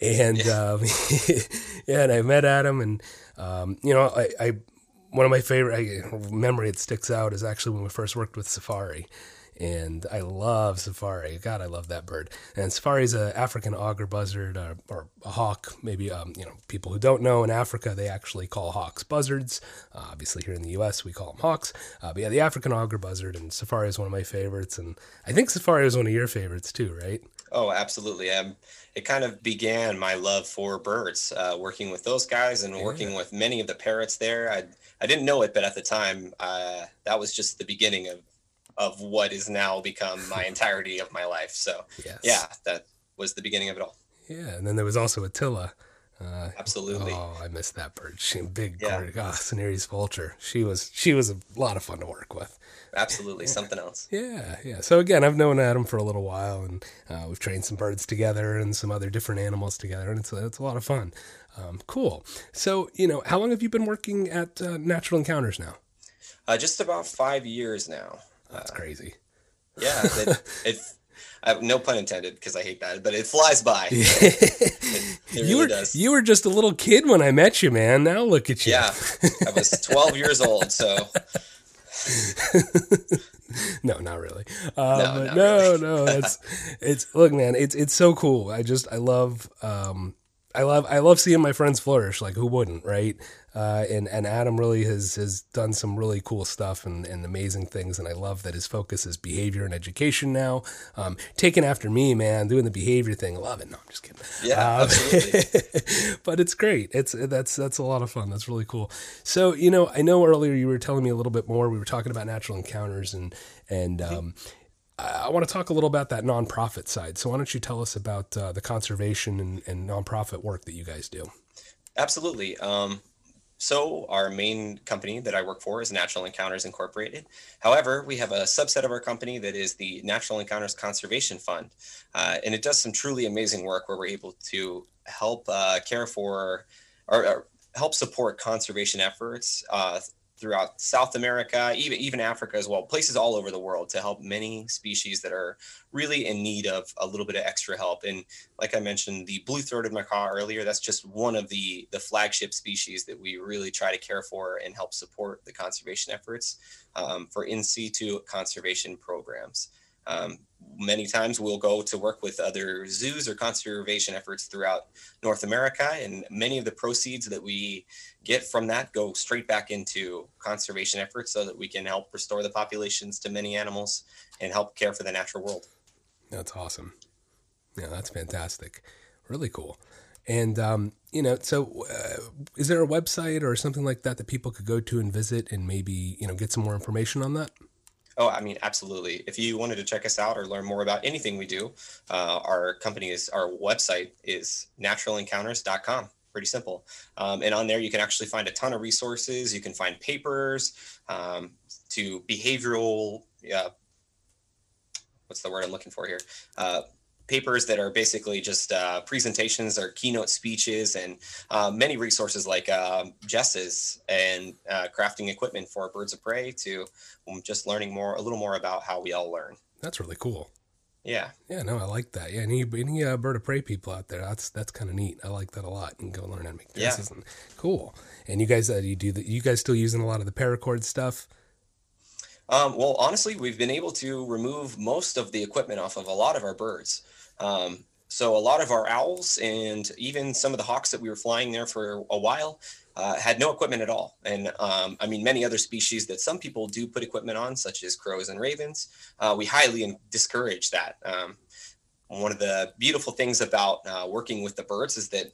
And, um, yeah, and I met Adam, and, um, you know, I, I, one of my favorite I, memory that sticks out is actually when we first worked with Safari, and I love Safari. God, I love that bird. And Safari's a African auger buzzard, or, or a hawk. Maybe, um, you know, people who don't know, in Africa, they actually call hawks buzzards. Uh, obviously here in the U S we call them hawks, uh, but yeah, the African auger buzzard, and Safari is one of my favorites. And I think Safari is one of your favorites too, right? Oh, absolutely. Um, it kind of began my love for birds, uh, working with those guys and yeah. working with many of the parrots there. I I didn't know it, but at the time, uh, that was just the beginning of, of what has now become my entirety of my life. So yes. yeah, that was the beginning of it all. Yeah. And then there was also Attila. Uh, absolutely. Oh, I miss that bird. She big bird. Yeah. Oh, Cinere's vulture. She was, she was a lot of fun to work with. Absolutely. Yeah. Something else. Yeah. Yeah. So again, I've known Adam for a little while, and uh, we've trained some birds together and some other different animals together. And it's, it's a lot of fun. Um, cool. So, you know, how long have you been working at uh, Natural Encounters now? Uh, just about five years now. That's uh, crazy. Yeah. It, it, I, no pun intended, because I hate that, but it flies by. Yeah. It, it really you were does. You were just a little kid when I met you, man. Now look at you. Yeah, I was twelve years old. So no, not really. Um, no, not no, really. no. It's it's look, man. It's it's so cool. I just I love um, I love I love seeing my friends flourish. Like, who wouldn't, right? Uh, and, and Adam really has, has done some really cool stuff and, and amazing things. And I love that his focus is behavior and education now. Um, taking after me, man, doing the behavior thing. Love it. No, I'm just kidding. Yeah, um, absolutely. But it's great. It's, that's, that's a lot of fun. That's really cool. So, you know, I know earlier you were telling me a little bit more, we were talking about Natural Encounters, and, and, um, I want to talk a little about that nonprofit side. So why don't you tell us about uh, the conservation and, and nonprofit work that you guys do? Absolutely. Um, so our main company that I work for is Natural Encounters Incorporated. However, we have a subset of our company that is the Natural Encounters Conservation Fund. Uh, and it does some truly amazing work where we're able to help uh, care for or, or help support conservation efforts uh, throughout South America, even, even Africa as well, places all over the world to help many species that are really in need of a little bit of extra help. And like I mentioned, the blue-throated macaw earlier, that's just one of the, the flagship species that we really try to care for and help support the conservation efforts um, for in situ conservation programs. Um, many times we'll go to work with other zoos or conservation efforts throughout North America, and many of the proceeds that we get from that go straight back into conservation efforts so that we can help restore the populations to many animals and help care for the natural world. That's awesome. Yeah, that's fantastic. Really cool. And, um, you know, so uh, is there a website or something like that that people could go to and visit and maybe, you know, get some more information on that? Oh, I mean, absolutely. If you wanted to check us out or learn more about anything we do, uh, our company is, our website is natural encounters dot com. Pretty simple. Um, and on there, you can actually find a ton of resources. You can find papers um, to behavioral, uh, what's the word I'm looking for here? Uh, papers that are basically just uh, presentations or keynote speeches, and uh, many resources like uh, jesses and uh, crafting equipment for birds of prey to just learning more, a little more about how we all learn. That's really cool. Yeah. Yeah, no, I like that. Yeah, any, any uh, bird of prey people out there, that's that's kind of neat. I like that a lot. And go learn how to make jesses. Yeah. And, cool. And you guys, uh, you do the, you guys still using a lot of the paracord stuff? Um, well, honestly, we've been able to remove most of the equipment off of a lot of our birds. Um, so a lot of our owls and even some of the hawks that we were flying there for a while uh, had no equipment at all. And um, I mean, many other species that some people do put equipment on, such as crows and ravens, uh, we highly discourage that. Um, one of the beautiful things about uh, working with the birds is that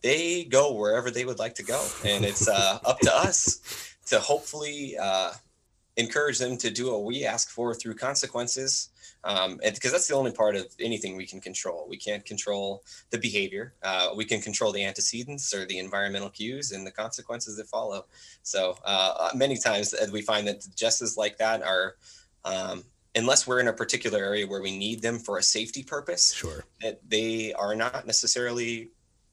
they go wherever they would like to go. And it's uh, up to us to hopefully uh, encourage them to do what we ask for through consequences. Um, and because that's the only part of anything we can control. We can't control the behavior. Uh, we can control the antecedents or the environmental cues and the consequences that follow. So uh, many times we find that jesses like that are, um, unless we're in a particular area where we need them for a safety purpose, sure, that they are not necessarily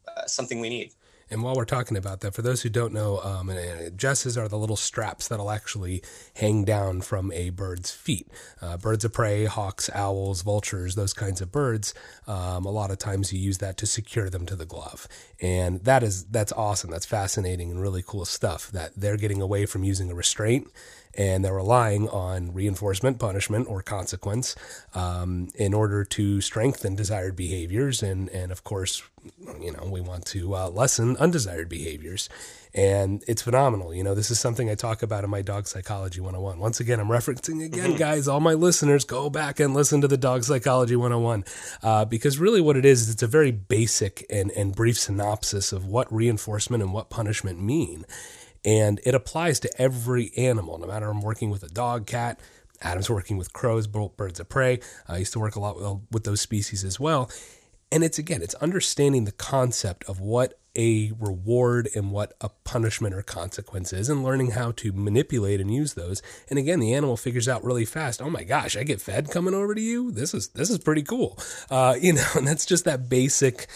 uh, something we need. And while we're talking about that, for those who don't know, um, and, and jesses are the little straps that'll actually hang down from a bird's feet. Uh, birds of prey, hawks, owls, vultures, those kinds of birds. Um, a lot of times you use that to secure them to the glove. And that is, that's awesome. That's fascinating and really cool stuff that they're getting away from using a restraint. And they're relying on reinforcement, punishment, or consequence um, in order to strengthen desired behaviors. And, and of course, you know, we want to uh, lessen undesired behaviors. And it's phenomenal. You know, this is something I talk about in my Dog Psychology one oh one. Once again, I'm referencing again, guys, all my listeners, go back and listen to the Dog Psychology one oh one. Uh, because really what it is, it's a very basic and, and brief synopsis of what reinforcement and what punishment mean. And it applies to every animal, no matter I'm working with a dog, cat. Adam's working with crows, birds of prey. I used to work a lot with, with those species as well. And it's, again, it's understanding the concept of what a reward and what a punishment or consequence is and learning how to manipulate and use those. And again, the animal figures out really fast, oh my gosh, I get fed coming over to you? This is, this is pretty cool. Uh, you know, and that's just that basic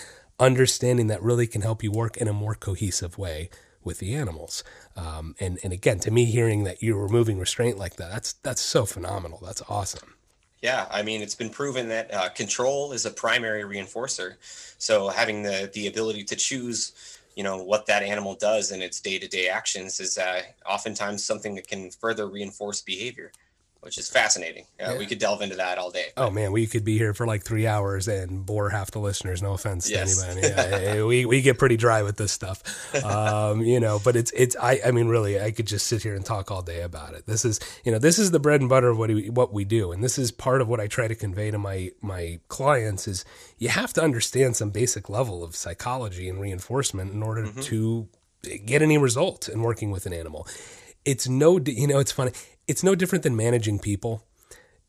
understanding that really can help you work in a more cohesive way with the animals. Um, and, and again, to me, hearing that you're removing restraint like that, that's, that's so phenomenal. That's awesome. Yeah. I mean, it's been proven that uh, control is a primary reinforcer. So having the, the ability to choose, you know, what that animal does in its day-to-day actions is uh, oftentimes something that can further reinforce behavior, which is fascinating. Uh, yeah. We could delve into that all day. But. Oh, man, we could be here for like three hours and bore half the listeners. No offense yes. to anybody. Yeah, we we get pretty dry with this stuff, um, you know, but it's, it's I, I mean, really, I could just sit here and talk all day about it. This is, you know, this is the bread and butter of what we, what we do. And this is part of what I try to convey to my, my clients is you have to understand some basic level of psychology and reinforcement in order mm-hmm. to get any result in working with an animal. It's no, you know, it's funny. It's no different than managing people.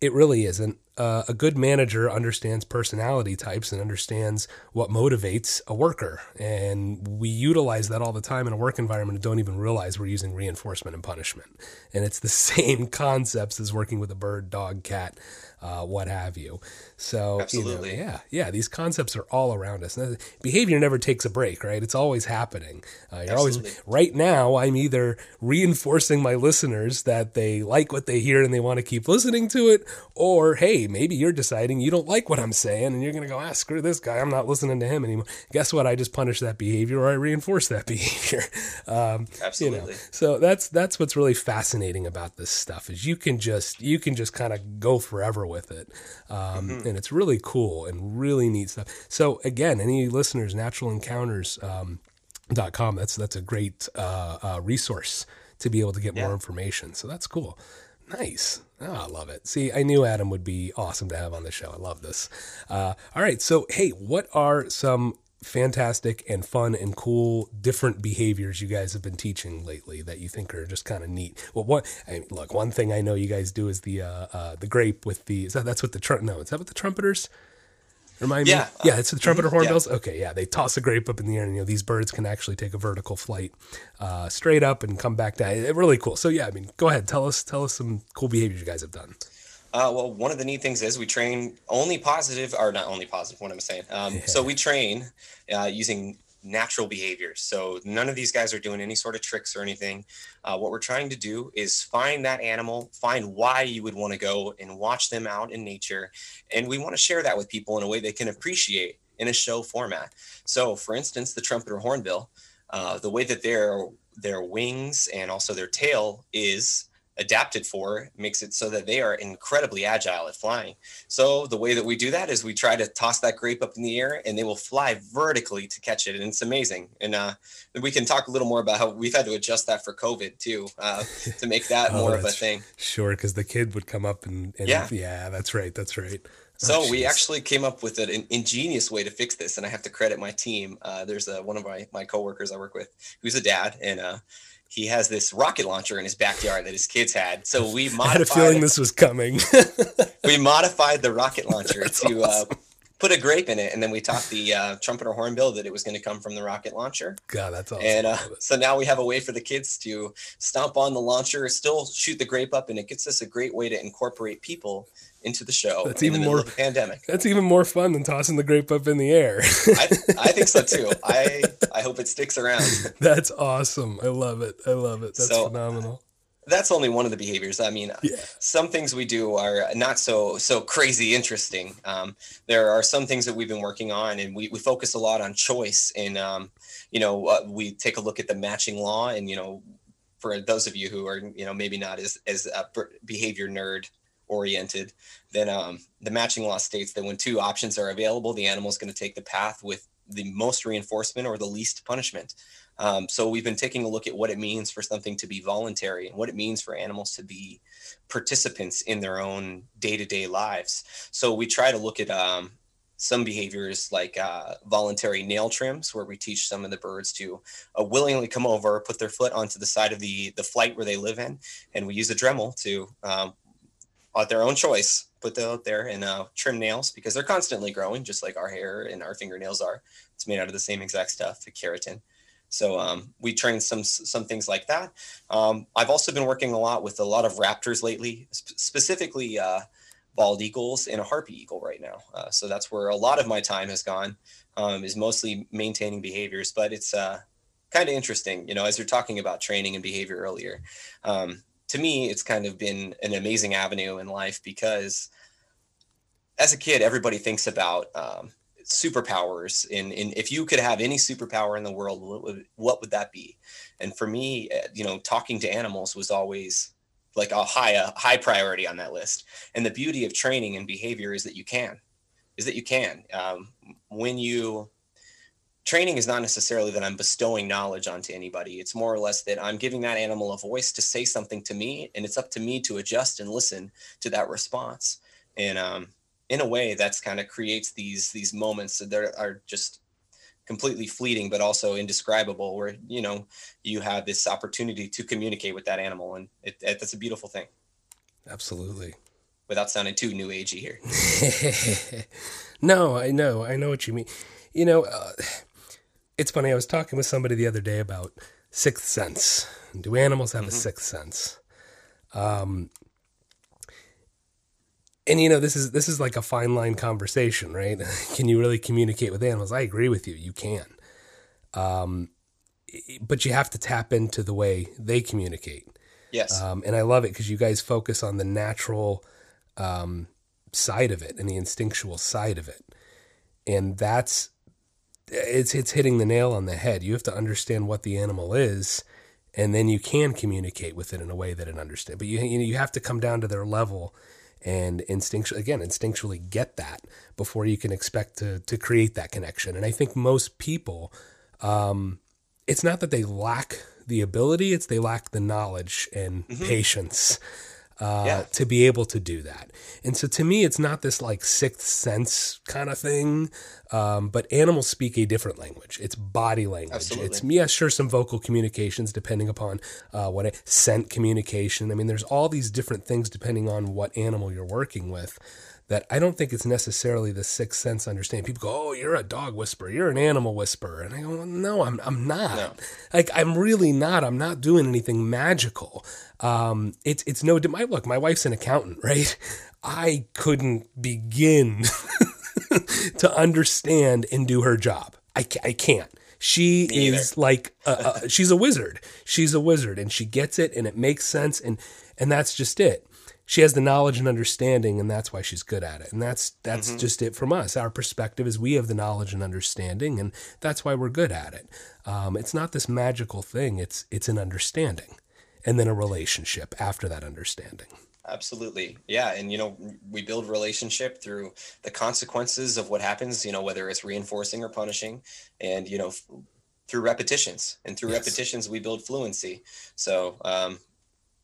It really isn't. uh, a good manager understands personality types and understands what motivates a worker. And we utilize that all the time in a work environment and don't even realize we're using reinforcement and punishment. And it's the same concepts as working with a bird, dog, cat, uh, what have you. So, absolutely. You know, yeah, yeah, these concepts are all around us. Behavior never takes a break, right? It's always happening. Uh, you're absolutely. always, right now, I'm either reinforcing my listeners that they like what they hear and they want to keep listening to it, or, hey, maybe you're deciding you don't like what I'm saying and you're going to go, ah, screw this guy, I'm not listening to him anymore. Guess what? I just punish that behavior, or I reinforce that behavior. Um, Absolutely. You know, so that's, that's what's really fascinating about this stuff is you can just, you can just kind of go forever with it. Um, mm-hmm. And it's really cool and really neat stuff. So again, any listeners, natural encounters dot com, that's, that's a great uh, uh, resource to be able to get yeah. more information. So that's cool. Nice. Oh, I love it. See, I knew Adam would be awesome to have on the show. I love this. Uh, all right. So, hey, what are some fantastic and fun and cool different behaviors you guys have been teaching lately that you think are just kind of neat? Well, what, I mean, look, one thing I know you guys do is the, uh, uh, the grape with the, is that, that's what the trump, no, is that what the trumpeters? Remind yeah, me? Uh, yeah, it's the Trumpeter Hornbills. Yeah. Okay, yeah, they toss a grape up in the air, and you know these birds can actually take a vertical flight uh, straight up and come back down. It, really cool. So yeah, I mean, go ahead, tell us tell us some cool behaviors you guys have done. Uh, well, one of the neat things is we train only positive, or not only positive, what I'm saying. Um, yeah. So we train uh, using natural behaviors. So none of these guys are doing any sort of tricks or anything. Uh, what we're trying to do is find that animal, find why you would want to go and watch them out in nature. And we want to share that with people in a way they can appreciate in a show format. So for instance, the Trumpeter Hornbill, uh, the way that their, their wings and also their tail is adapted for makes it so that they are incredibly agile at flying. So the way that we do that is we try to toss that grape up in the air and they will fly vertically to catch it. And it's amazing. And uh, we can talk a little more about how we've had to adjust that for COVID too, uh, to make that oh, more of a thing. Sure. Because the kid would come up and, and yeah. yeah, that's right. That's right. So oh, we actually came up with an ingenious way to fix this. And I have to credit my team. Uh, there's a, one of my, my coworkers I work with, who's a dad, and uh, he has this rocket launcher in his backyard that his kids had. So we modified. I had a feeling this was coming. We modified the rocket launcher That's to awesome. uh, put a grape in it. And then we taught the uh, Trumpeter Hornbill that it was going to come from the rocket launcher. God, that's awesome. And uh, so now we have a way for the kids to stomp on the launcher, still shoot the grape up. And it gets us a great way to incorporate people into the show. That's even more pandemic. That's even more fun than tossing the grape up in the air. I, I think so too. I, I hope it sticks around. That's awesome. I love it. I love it. That's so phenomenal. That's only one of the behaviors. I mean, yeah. some things we do are not so, so crazy interesting. Um, there are some things that we've been working on, and we, we focus a lot on choice. And, um, you know, uh, we take a look at the matching law, and, you know, for those of you who are, you know, maybe not as, as a behavior nerd oriented, then um, the matching law states that when two options are available, the animal is going to take the path with the most reinforcement or the least punishment. Um, so we've been taking a look at what it means for something to be voluntary and what it means for animals to be participants in their own day-to-day lives. So we try to look at um, some behaviors like uh, voluntary nail trims, where we teach some of the birds to uh, willingly come over, put their foot onto the side of the, the flight where they live in, and we use a Dremel to um, at their own choice, put them out there and uh, trim nails, because they're constantly growing, just like our hair and our fingernails are. It's made out of the same exact stuff, the keratin. So um, we train some some things like that. Um, I've also been working a lot with a lot of raptors lately, sp- specifically uh, bald eagles and a harpy eagle right now. Uh, so that's where a lot of my time has gone, um, is mostly maintaining behaviors, but it's uh, kind of interesting, you know, as you're talking about training and behavior earlier. Um, To me, it's kind of been an amazing avenue in life, because as a kid, everybody thinks about um, superpowers. And, and if you could have any superpower in the world, what would, what would that be? And for me, you know, talking to animals was always like a high, a high priority on that list. And the beauty of training and behavior is that you can, is that you can. Um, when you Training is not necessarily that I'm bestowing knowledge onto anybody. It's more or less that I'm giving that animal a voice to say something to me, and it's up to me to adjust and listen to that response. And um, in a way, that's kind of creates these these moments that are just completely fleeting, but also indescribable, where, you know, you have this opportunity to communicate with that animal. And it, it, that's a beautiful thing. Absolutely. without sounding too new agey here. No, I know. I know what you mean. You know, uh, it's funny. I was talking with somebody the other day about sixth sense. Do animals have mm-hmm. a sixth sense? Um, and you know, this is, this is like a fine line conversation, right? Can you really communicate with animals? I agree with you. You can. Um, but you have to tap into the way they communicate. Yes. Um, and I love it because you guys focus on the natural um, side of it and the instinctual side of it. And that's, it's, it's hitting the nail on the head. You have to understand what the animal is, and then you can communicate with it in a way that it understands. But you, you know, you have to come down to their level and instinctually, again, instinctually get that before you can expect to, to create that connection. And I think most people, um, it's not that they lack the ability, it's they lack the knowledge and mm-hmm. patience uh, yeah. to be able to do that. And so to me, it's not this like sixth sense kind of thing, um, but animals speak a different language. It's body language. Absolutely. It's, yeah, sure, some vocal communications depending upon uh, what it, scent communication. I mean, there's all these different things depending on what animal you're working with that I don't think it's necessarily the sixth sense understanding. People go, oh, you're a dog whisperer, you're an animal whisperer. And I go, well, no, I'm I'm not. No. Like, I'm really not. I'm not doing anything magical. Um, it's it's no, my, look, my wife's an accountant, right? I couldn't begin to understand and do her job. I, I can't. She is like, a, a, she's a wizard. She's a wizard, and she gets it, and it makes sense, and and that's just it. She has the knowledge and understanding, and that's why she's good at it. And that's that's mm-hmm. just it from us. Our perspective is we have the knowledge and understanding, and that's why we're good at it. Um, it's not this magical thing. It's it's an understanding, and then a relationship after that understanding. Absolutely. Yeah. And, you know, we build relationship through the consequences of what happens, you know, whether it's reinforcing or punishing, and, you know, f- through repetitions. And through yes. repetitions, we build fluency. So um,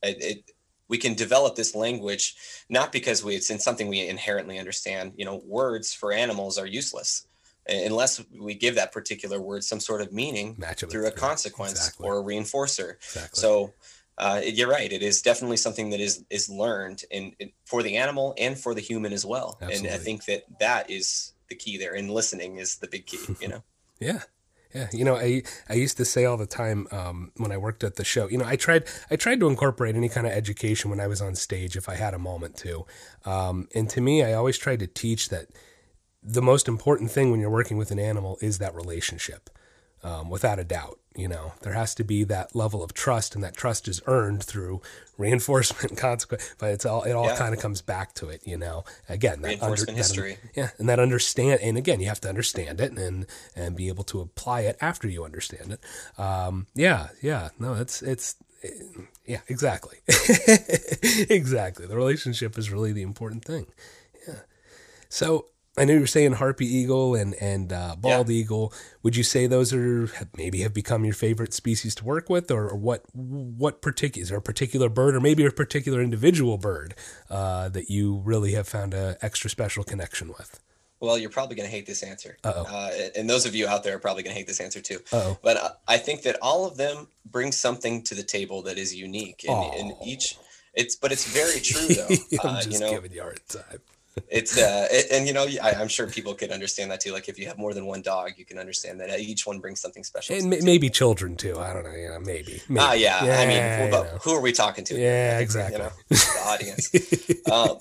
it, it we can develop this language, not because we, it's in something we inherently understand. You know, words for animals are useless unless we give that particular word some sort of meaning through a consequence exactly. or a reinforcer. Exactly. So uh, you're right. It is definitely something that is, is learned in, in for the animal and for the human as well. Absolutely. And I think that that is the key there, and listening is the big key, you know? Yeah. Yeah. You know, I, I used to say all the time, um, when I worked at the show, you know, I tried, I tried to incorporate any kind of education when I was on stage, if I had a moment to, um, and to me, I always tried to teach that the most important thing when you're working with an animal is that relationship, um, without a doubt. You know, there has to be that level of trust, and that trust is earned through reinforcement and consequence, but it's all, it all yeah. kind of comes back to it, you know, again, that reinforcement under, history. That, yeah. And that understand, and again, you have to understand it and, and be able to apply it after you understand it. Um, yeah, yeah, no, it's, it's, it, yeah, exactly. Exactly. The relationship is really the important thing. Yeah. So, I know you were saying harpy eagle and, and uh, bald yeah. eagle. Would you say those are have, maybe have become your favorite species to work with, or, or what? What particular, is there a particular bird, or maybe a particular individual bird uh, that you really have found an extra special connection with? Well, you're probably going to hate this answer, Uh-oh. Uh, and those of you out there are probably going to hate this answer too. Uh-oh. But uh, I think that all of them bring something to the table that is unique, and, and each it's but it's very true though. I'm uh, just you know, giving you a hard time. It's uh it, and you know I, I'm sure people can understand that too. Like if you have more than one dog, you can understand that each one brings something special. And m- maybe children too. I don't know. You know, maybe. maybe. Ah, yeah. yeah. I mean, well, but who are we talking to? Yeah, exactly. You know, the audience. um,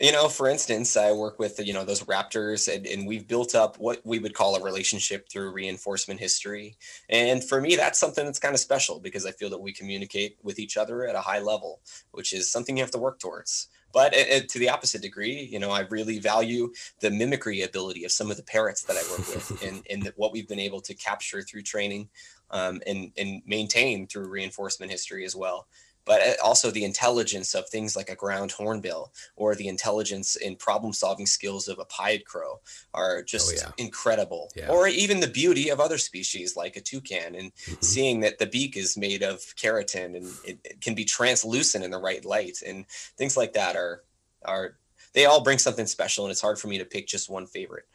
you know, for instance, I work with you know those raptors, and, and we've built up what we would call a relationship through reinforcement history. And for me, that's something that's kind of special because I feel that we communicate with each other at a high level, which is something you have to work towards. But to the opposite degree, you know, I really value the mimicry ability of some of the parrots that I work with and, and what we've been able to capture through training um, and, and maintain through reinforcement history as well. But also the intelligence of things like a ground hornbill or the intelligence and problem solving skills of a pied crow are just oh, yeah. incredible. Yeah. Or even the beauty of other species like a toucan and mm-hmm. seeing that the beak is made of keratin and it, it can be translucent in the right light. And things like that are, are they all bring something special, and it's hard for me to pick just one favorite.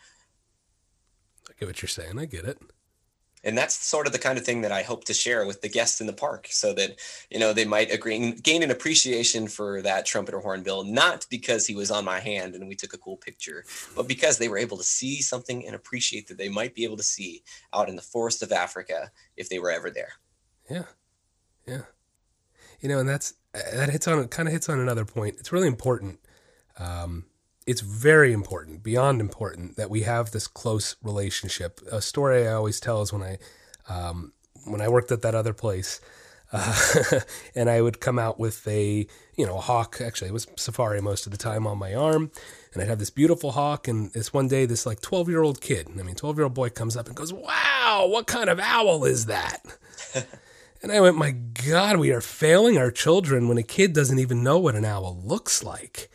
I get what you're saying. I get it. And that's sort of the kind of thing that I hope to share with the guests in the park, so that, you know, they might agree, gain an appreciation for that trumpeter hornbill, not because he was on my hand and we took a cool picture, but because they were able to see something and appreciate that they might be able to see out in the forest of Africa if they were ever there. Yeah. Yeah. You know, and that's, that hits on, kind of hits on another point. It's really important. Um, It's very important, beyond important, that we have this close relationship. A story I always tell is when I um, when I worked at that other place, uh, and I would come out with a, you know, a hawk. Actually, it was Safari most of the time on my arm, and I'd have this beautiful hawk. And this one day, this like twelve-year-old kid, I mean, twelve-year-old boy comes up and goes, "Wow, what kind of owl is that?" And I went, "My God, we are failing our children when a kid doesn't even know what an owl looks like."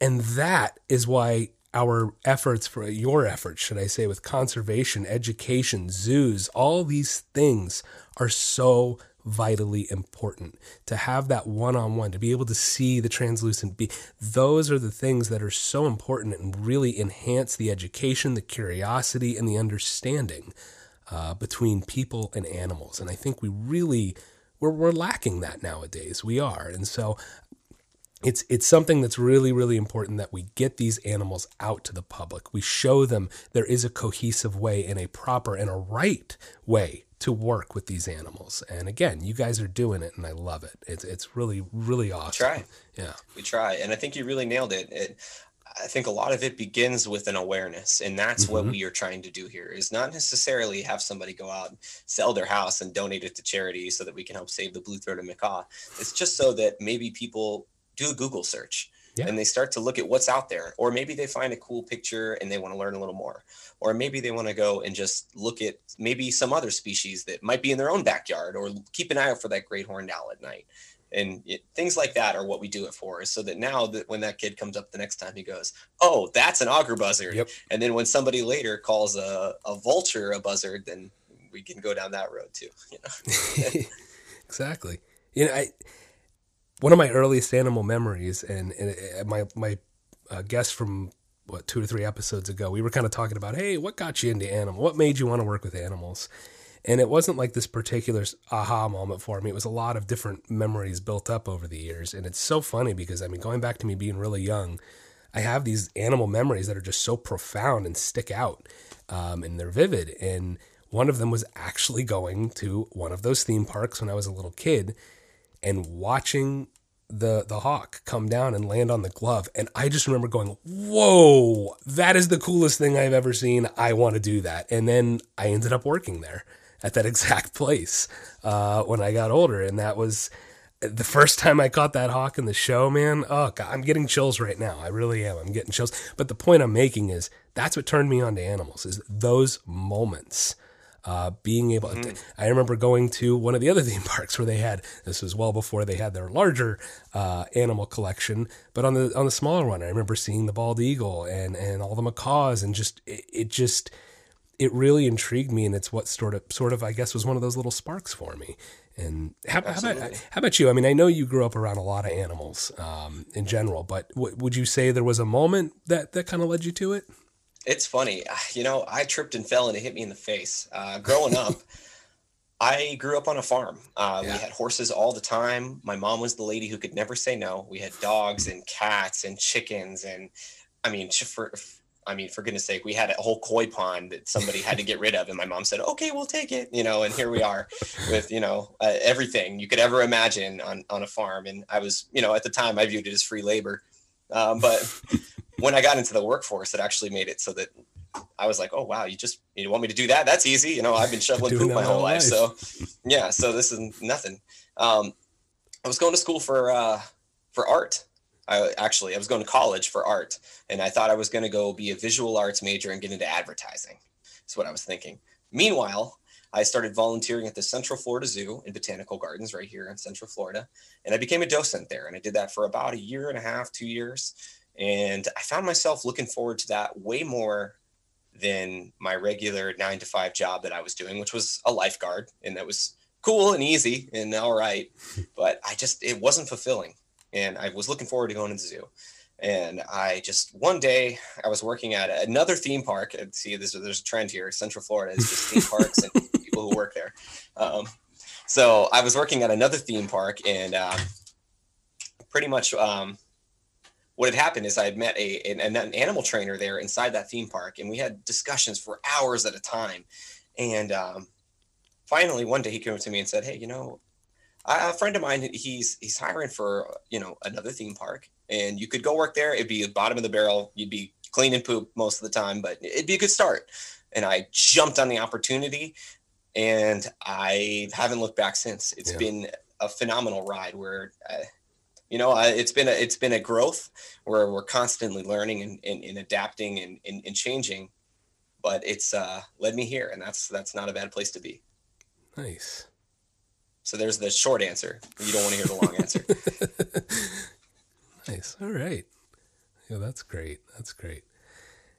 And that is why our efforts, for your efforts, should I say, with conservation, education, zoos, all these things are so vitally important. To have that one-on-one, to be able to see the translucent bee, those are the things that are so important and really enhance the education, the curiosity, and the understanding uh, between people and animals. And I think we really, we're, we're lacking that nowadays. We are. And so It's it's something that's really, really important that we get these animals out to the public. We show them there is a cohesive way and a proper and a right way to work with these animals. And again, you guys are doing it, and I love it. It's it's really, really awesome. We try. Yeah. We try. And I think you really nailed it. It I think a lot of it begins with an awareness, and that's mm-hmm. what we are trying to do here, is not necessarily have somebody go out and sell their house and donate it to charity so that we can help save the blue-throated macaw. It's just so that maybe people do a Google search yeah. and they start to look at what's out there, or maybe they find a cool picture and they want to learn a little more, or maybe they want to go and just look at maybe some other species that might be in their own backyard, or keep an eye out for that great horned owl at night. And it, things like that are what we do it for, is so that now that when that kid comes up the next time, he goes, "Oh, that's an auger buzzard." Yep. And then when somebody later calls a, a vulture a buzzard, then we can go down that road too. You know? Exactly. You know, I, One of my earliest animal memories, and, and my my uh, guest from what two or three episodes ago, we were kind of talking about, hey, what got you into animal? What made you want to work with animals? And it wasn't like this particular aha moment for me. It was a lot of different memories built up over the years. And it's so funny because, I mean, going back to me being really young, I have these animal memories that are just so profound and stick out, um, and they're vivid. And one of them was actually going to one of those theme parks when I was a little kid, and watching the the hawk come down and land on the glove. And I just remember going, whoa, that is the coolest thing I've ever seen. I want to do that. And then I ended up working there at that exact place uh, when I got older. And that was the first time I caught that hawk in the show, man. Oh, God, I'm getting chills right now. I really am. I'm getting chills. But the point I'm making is that's what turned me on to animals, is those moments. Uh, being able to, mm. I remember going to one of the other theme parks where they had, this was well before they had their larger uh, animal collection, but on the on the smaller one, I remember seeing the bald eagle and, and all the macaws, and just, it, it just, it really intrigued me. And it's what sort of, sort of, I guess, was one of those little sparks for me. And how, how about, how about you? I mean, I know you grew up around a lot of animals um, in general, but w- would you say there was a moment that, that kind of led you to it? It's funny. You know, I tripped and fell and it hit me in the face. Uh, growing up, I grew up on a farm. Uh, yeah. We had horses all the time. My mom was the lady who could never say no. We had dogs and cats and chickens. And I mean, for, I mean, for goodness sake, we had a whole koi pond that somebody had to get rid of. And my mom said, okay, we'll take it. You know, and here we are with, you know, uh, everything you could ever imagine on, on a farm. And I was, you know, at the time I viewed it as free labor. Um, but when I got into the workforce, it actually made it so that I was like, oh, wow, you just, you want me to do that? That's easy. You know, I've been shoveling poop my whole life. So yeah, so this is nothing. Um, I was going to school for, uh, for art. I actually, I was going to college for art, and I thought I was going to go be a visual arts major and get into advertising. That's what I was thinking. Meanwhile, I started volunteering at the Central Florida Zoo in Botanical Gardens right here in Central Florida. And I became a docent there. And I did that for about a year and a half, two years. And I found myself looking forward to that way more than my regular nine to five job that I was doing, which was a lifeguard. And that was cool and easy and all right. But I just, it wasn't fulfilling. And I was looking forward to going to the zoo. And I just, one day I was working at another theme park, and see, this, there's a trend here. Central Florida is just theme parks and people who work there. Um, so I was working at another theme park, and uh, pretty much um, what had happened is I had met a, an, an animal trainer there inside that theme park, and we had discussions for hours at a time. And um, finally, one day he came up to me and said, "Hey, you know, I, a friend of mine, he's, he's hiring for, you know, another theme park, and you could go work there. It'd be the bottom of the barrel. You'd be clean and poop most of the time, but it'd be a good start." And I jumped on the opportunity, and I haven't looked back since. It's yeah. been a phenomenal ride where, uh, you know, I, it's been a, it's been a growth where we're constantly learning and, and, and adapting and, and, and changing, but it's uh, led me here, and that's, that's not a bad place to be. Nice. So there's the short answer. You don't want to hear the long answer. Nice. All right. Yeah, that's great. That's great.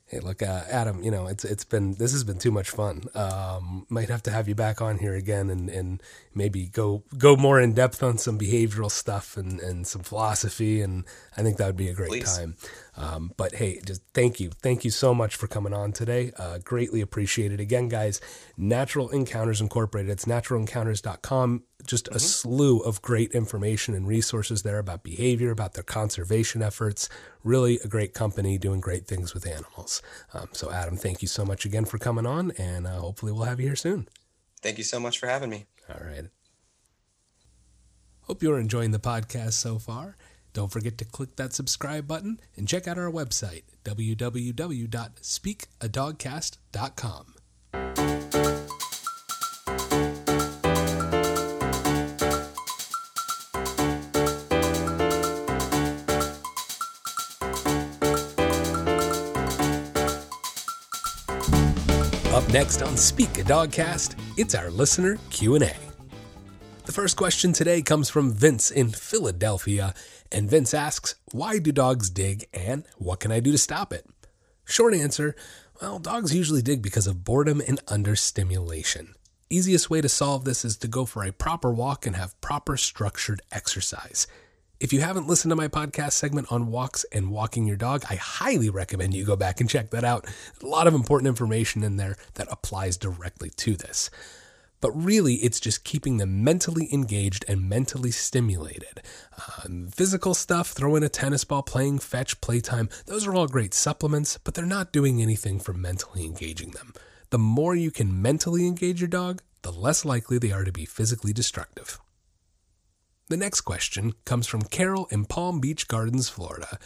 Hey, look, uh, Adam, you know, it's, it's been, this has been too much fun. Um, might have to have you back on here again and, and maybe go, go more in depth on some behavioral stuff and, and some philosophy. And I think that would be a great Please. time. Um, but hey, just thank you. Thank you so much for coming on today. Uh, greatly appreciated. Again, guys, Natural Encounters Incorporated. It's natural encounters dot com. Just mm-hmm. a slew of great information and resources there about behavior, about their conservation efforts. Really a great company doing great things with animals. Um, so Adam, thank you so much again for coming on, and uh, hopefully we'll have you here soon. Thank you so much for having me. All right. Hope you're enjoying the podcast so far. Don't forget to click that subscribe button and check out our website, w w w dot speak a dog cast dot com. Up next on Speak a Dogcast, it's our listener Q and A. The first question today comes from Vince in Philadelphia, and Vince asks, "Why do dogs dig, and what can I do to stop it?" Short answer, well, dogs usually dig because of boredom and understimulation. Easiest way to solve this is to go for a proper walk and have proper structured exercise. If you haven't listened to my podcast segment on walks and walking your dog, I highly recommend you go back and check that out. A lot of important information in there that applies directly to this. But really, it's just keeping them mentally engaged and mentally stimulated. Um, physical stuff, throwing a tennis ball, playing fetch, playtime, those are all great supplements, but they're not doing anything for mentally engaging them. The more you can mentally engage your dog, the less likely they are to be physically destructive. The next question comes from Carol in Palm Beach Gardens, Florida.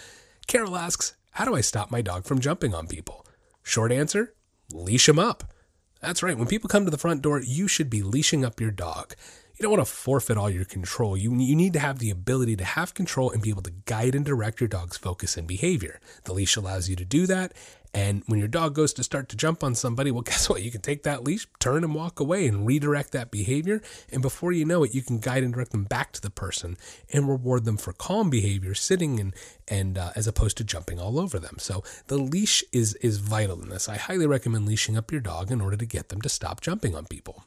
Carol asks, "How do I stop my dog from jumping on people?" Short answer, leash him up. That's right. When people come to the front door, you should be leashing up your dog. You don't want to forfeit all your control. You, you need to have the ability to have control and be able to guide and direct your dog's focus and behavior. The leash allows you to do that. And when your dog goes to start to jump on somebody, well, guess what? You can take that leash, turn and walk away and redirect that behavior. And before you know it, you can guide and direct them back to the person and reward them for calm behavior, sitting and, and uh, as opposed to jumping all over them. So the leash is, is vital in this. I highly recommend leashing up your dog in order to get them to stop jumping on people.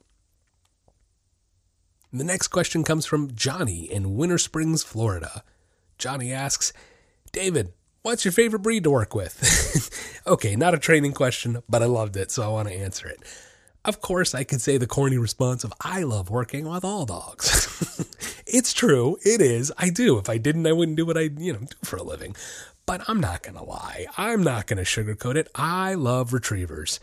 The next question comes from Johnny in Winter Springs, Florida. Johnny asks, "David, what's your favorite breed to work with?" Okay, not a training question, but I loved it, so I want to answer it. Of course, I could say the corny response of, "I love working with all dogs." It's true. It is. I do. If I didn't, I wouldn't do what I, you know, do for a living. But I'm not going to lie. I'm not going to sugarcoat it. I love retrievers.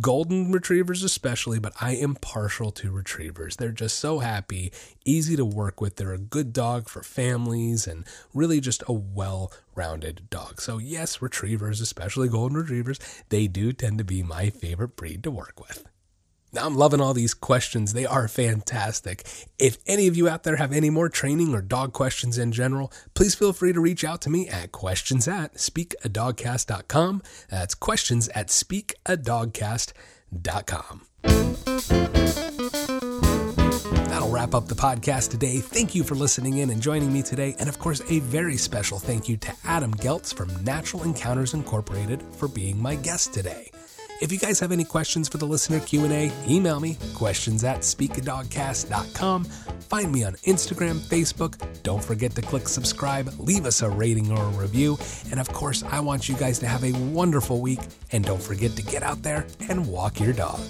Golden retrievers especially, but I am partial to retrievers. They're just so happy, easy to work with. They're a good dog for families and really just a well-rounded dog. So yes, retrievers, especially golden retrievers, they do tend to be my favorite breed to work with. Now, I'm loving all these questions. They are fantastic. If any of you out there have any more training or dog questions in general, please feel free to reach out to me at questions at speak a dog cast dot com. That's questions at speak a dog cast dot com. That'll wrap up the podcast today. Thank you for listening in and joining me today. And of course, a very special thank you to Adam Geltz from Natural Encounters Incorporated for being my guest today. If you guys have any questions for the listener Q and A, email me, questions at speak a dog cast dot com. Find me on Instagram, Facebook. Don't forget to click subscribe, leave us a rating or a review. And of course, I want you guys to have a wonderful week. And don't forget to get out there and walk your dog.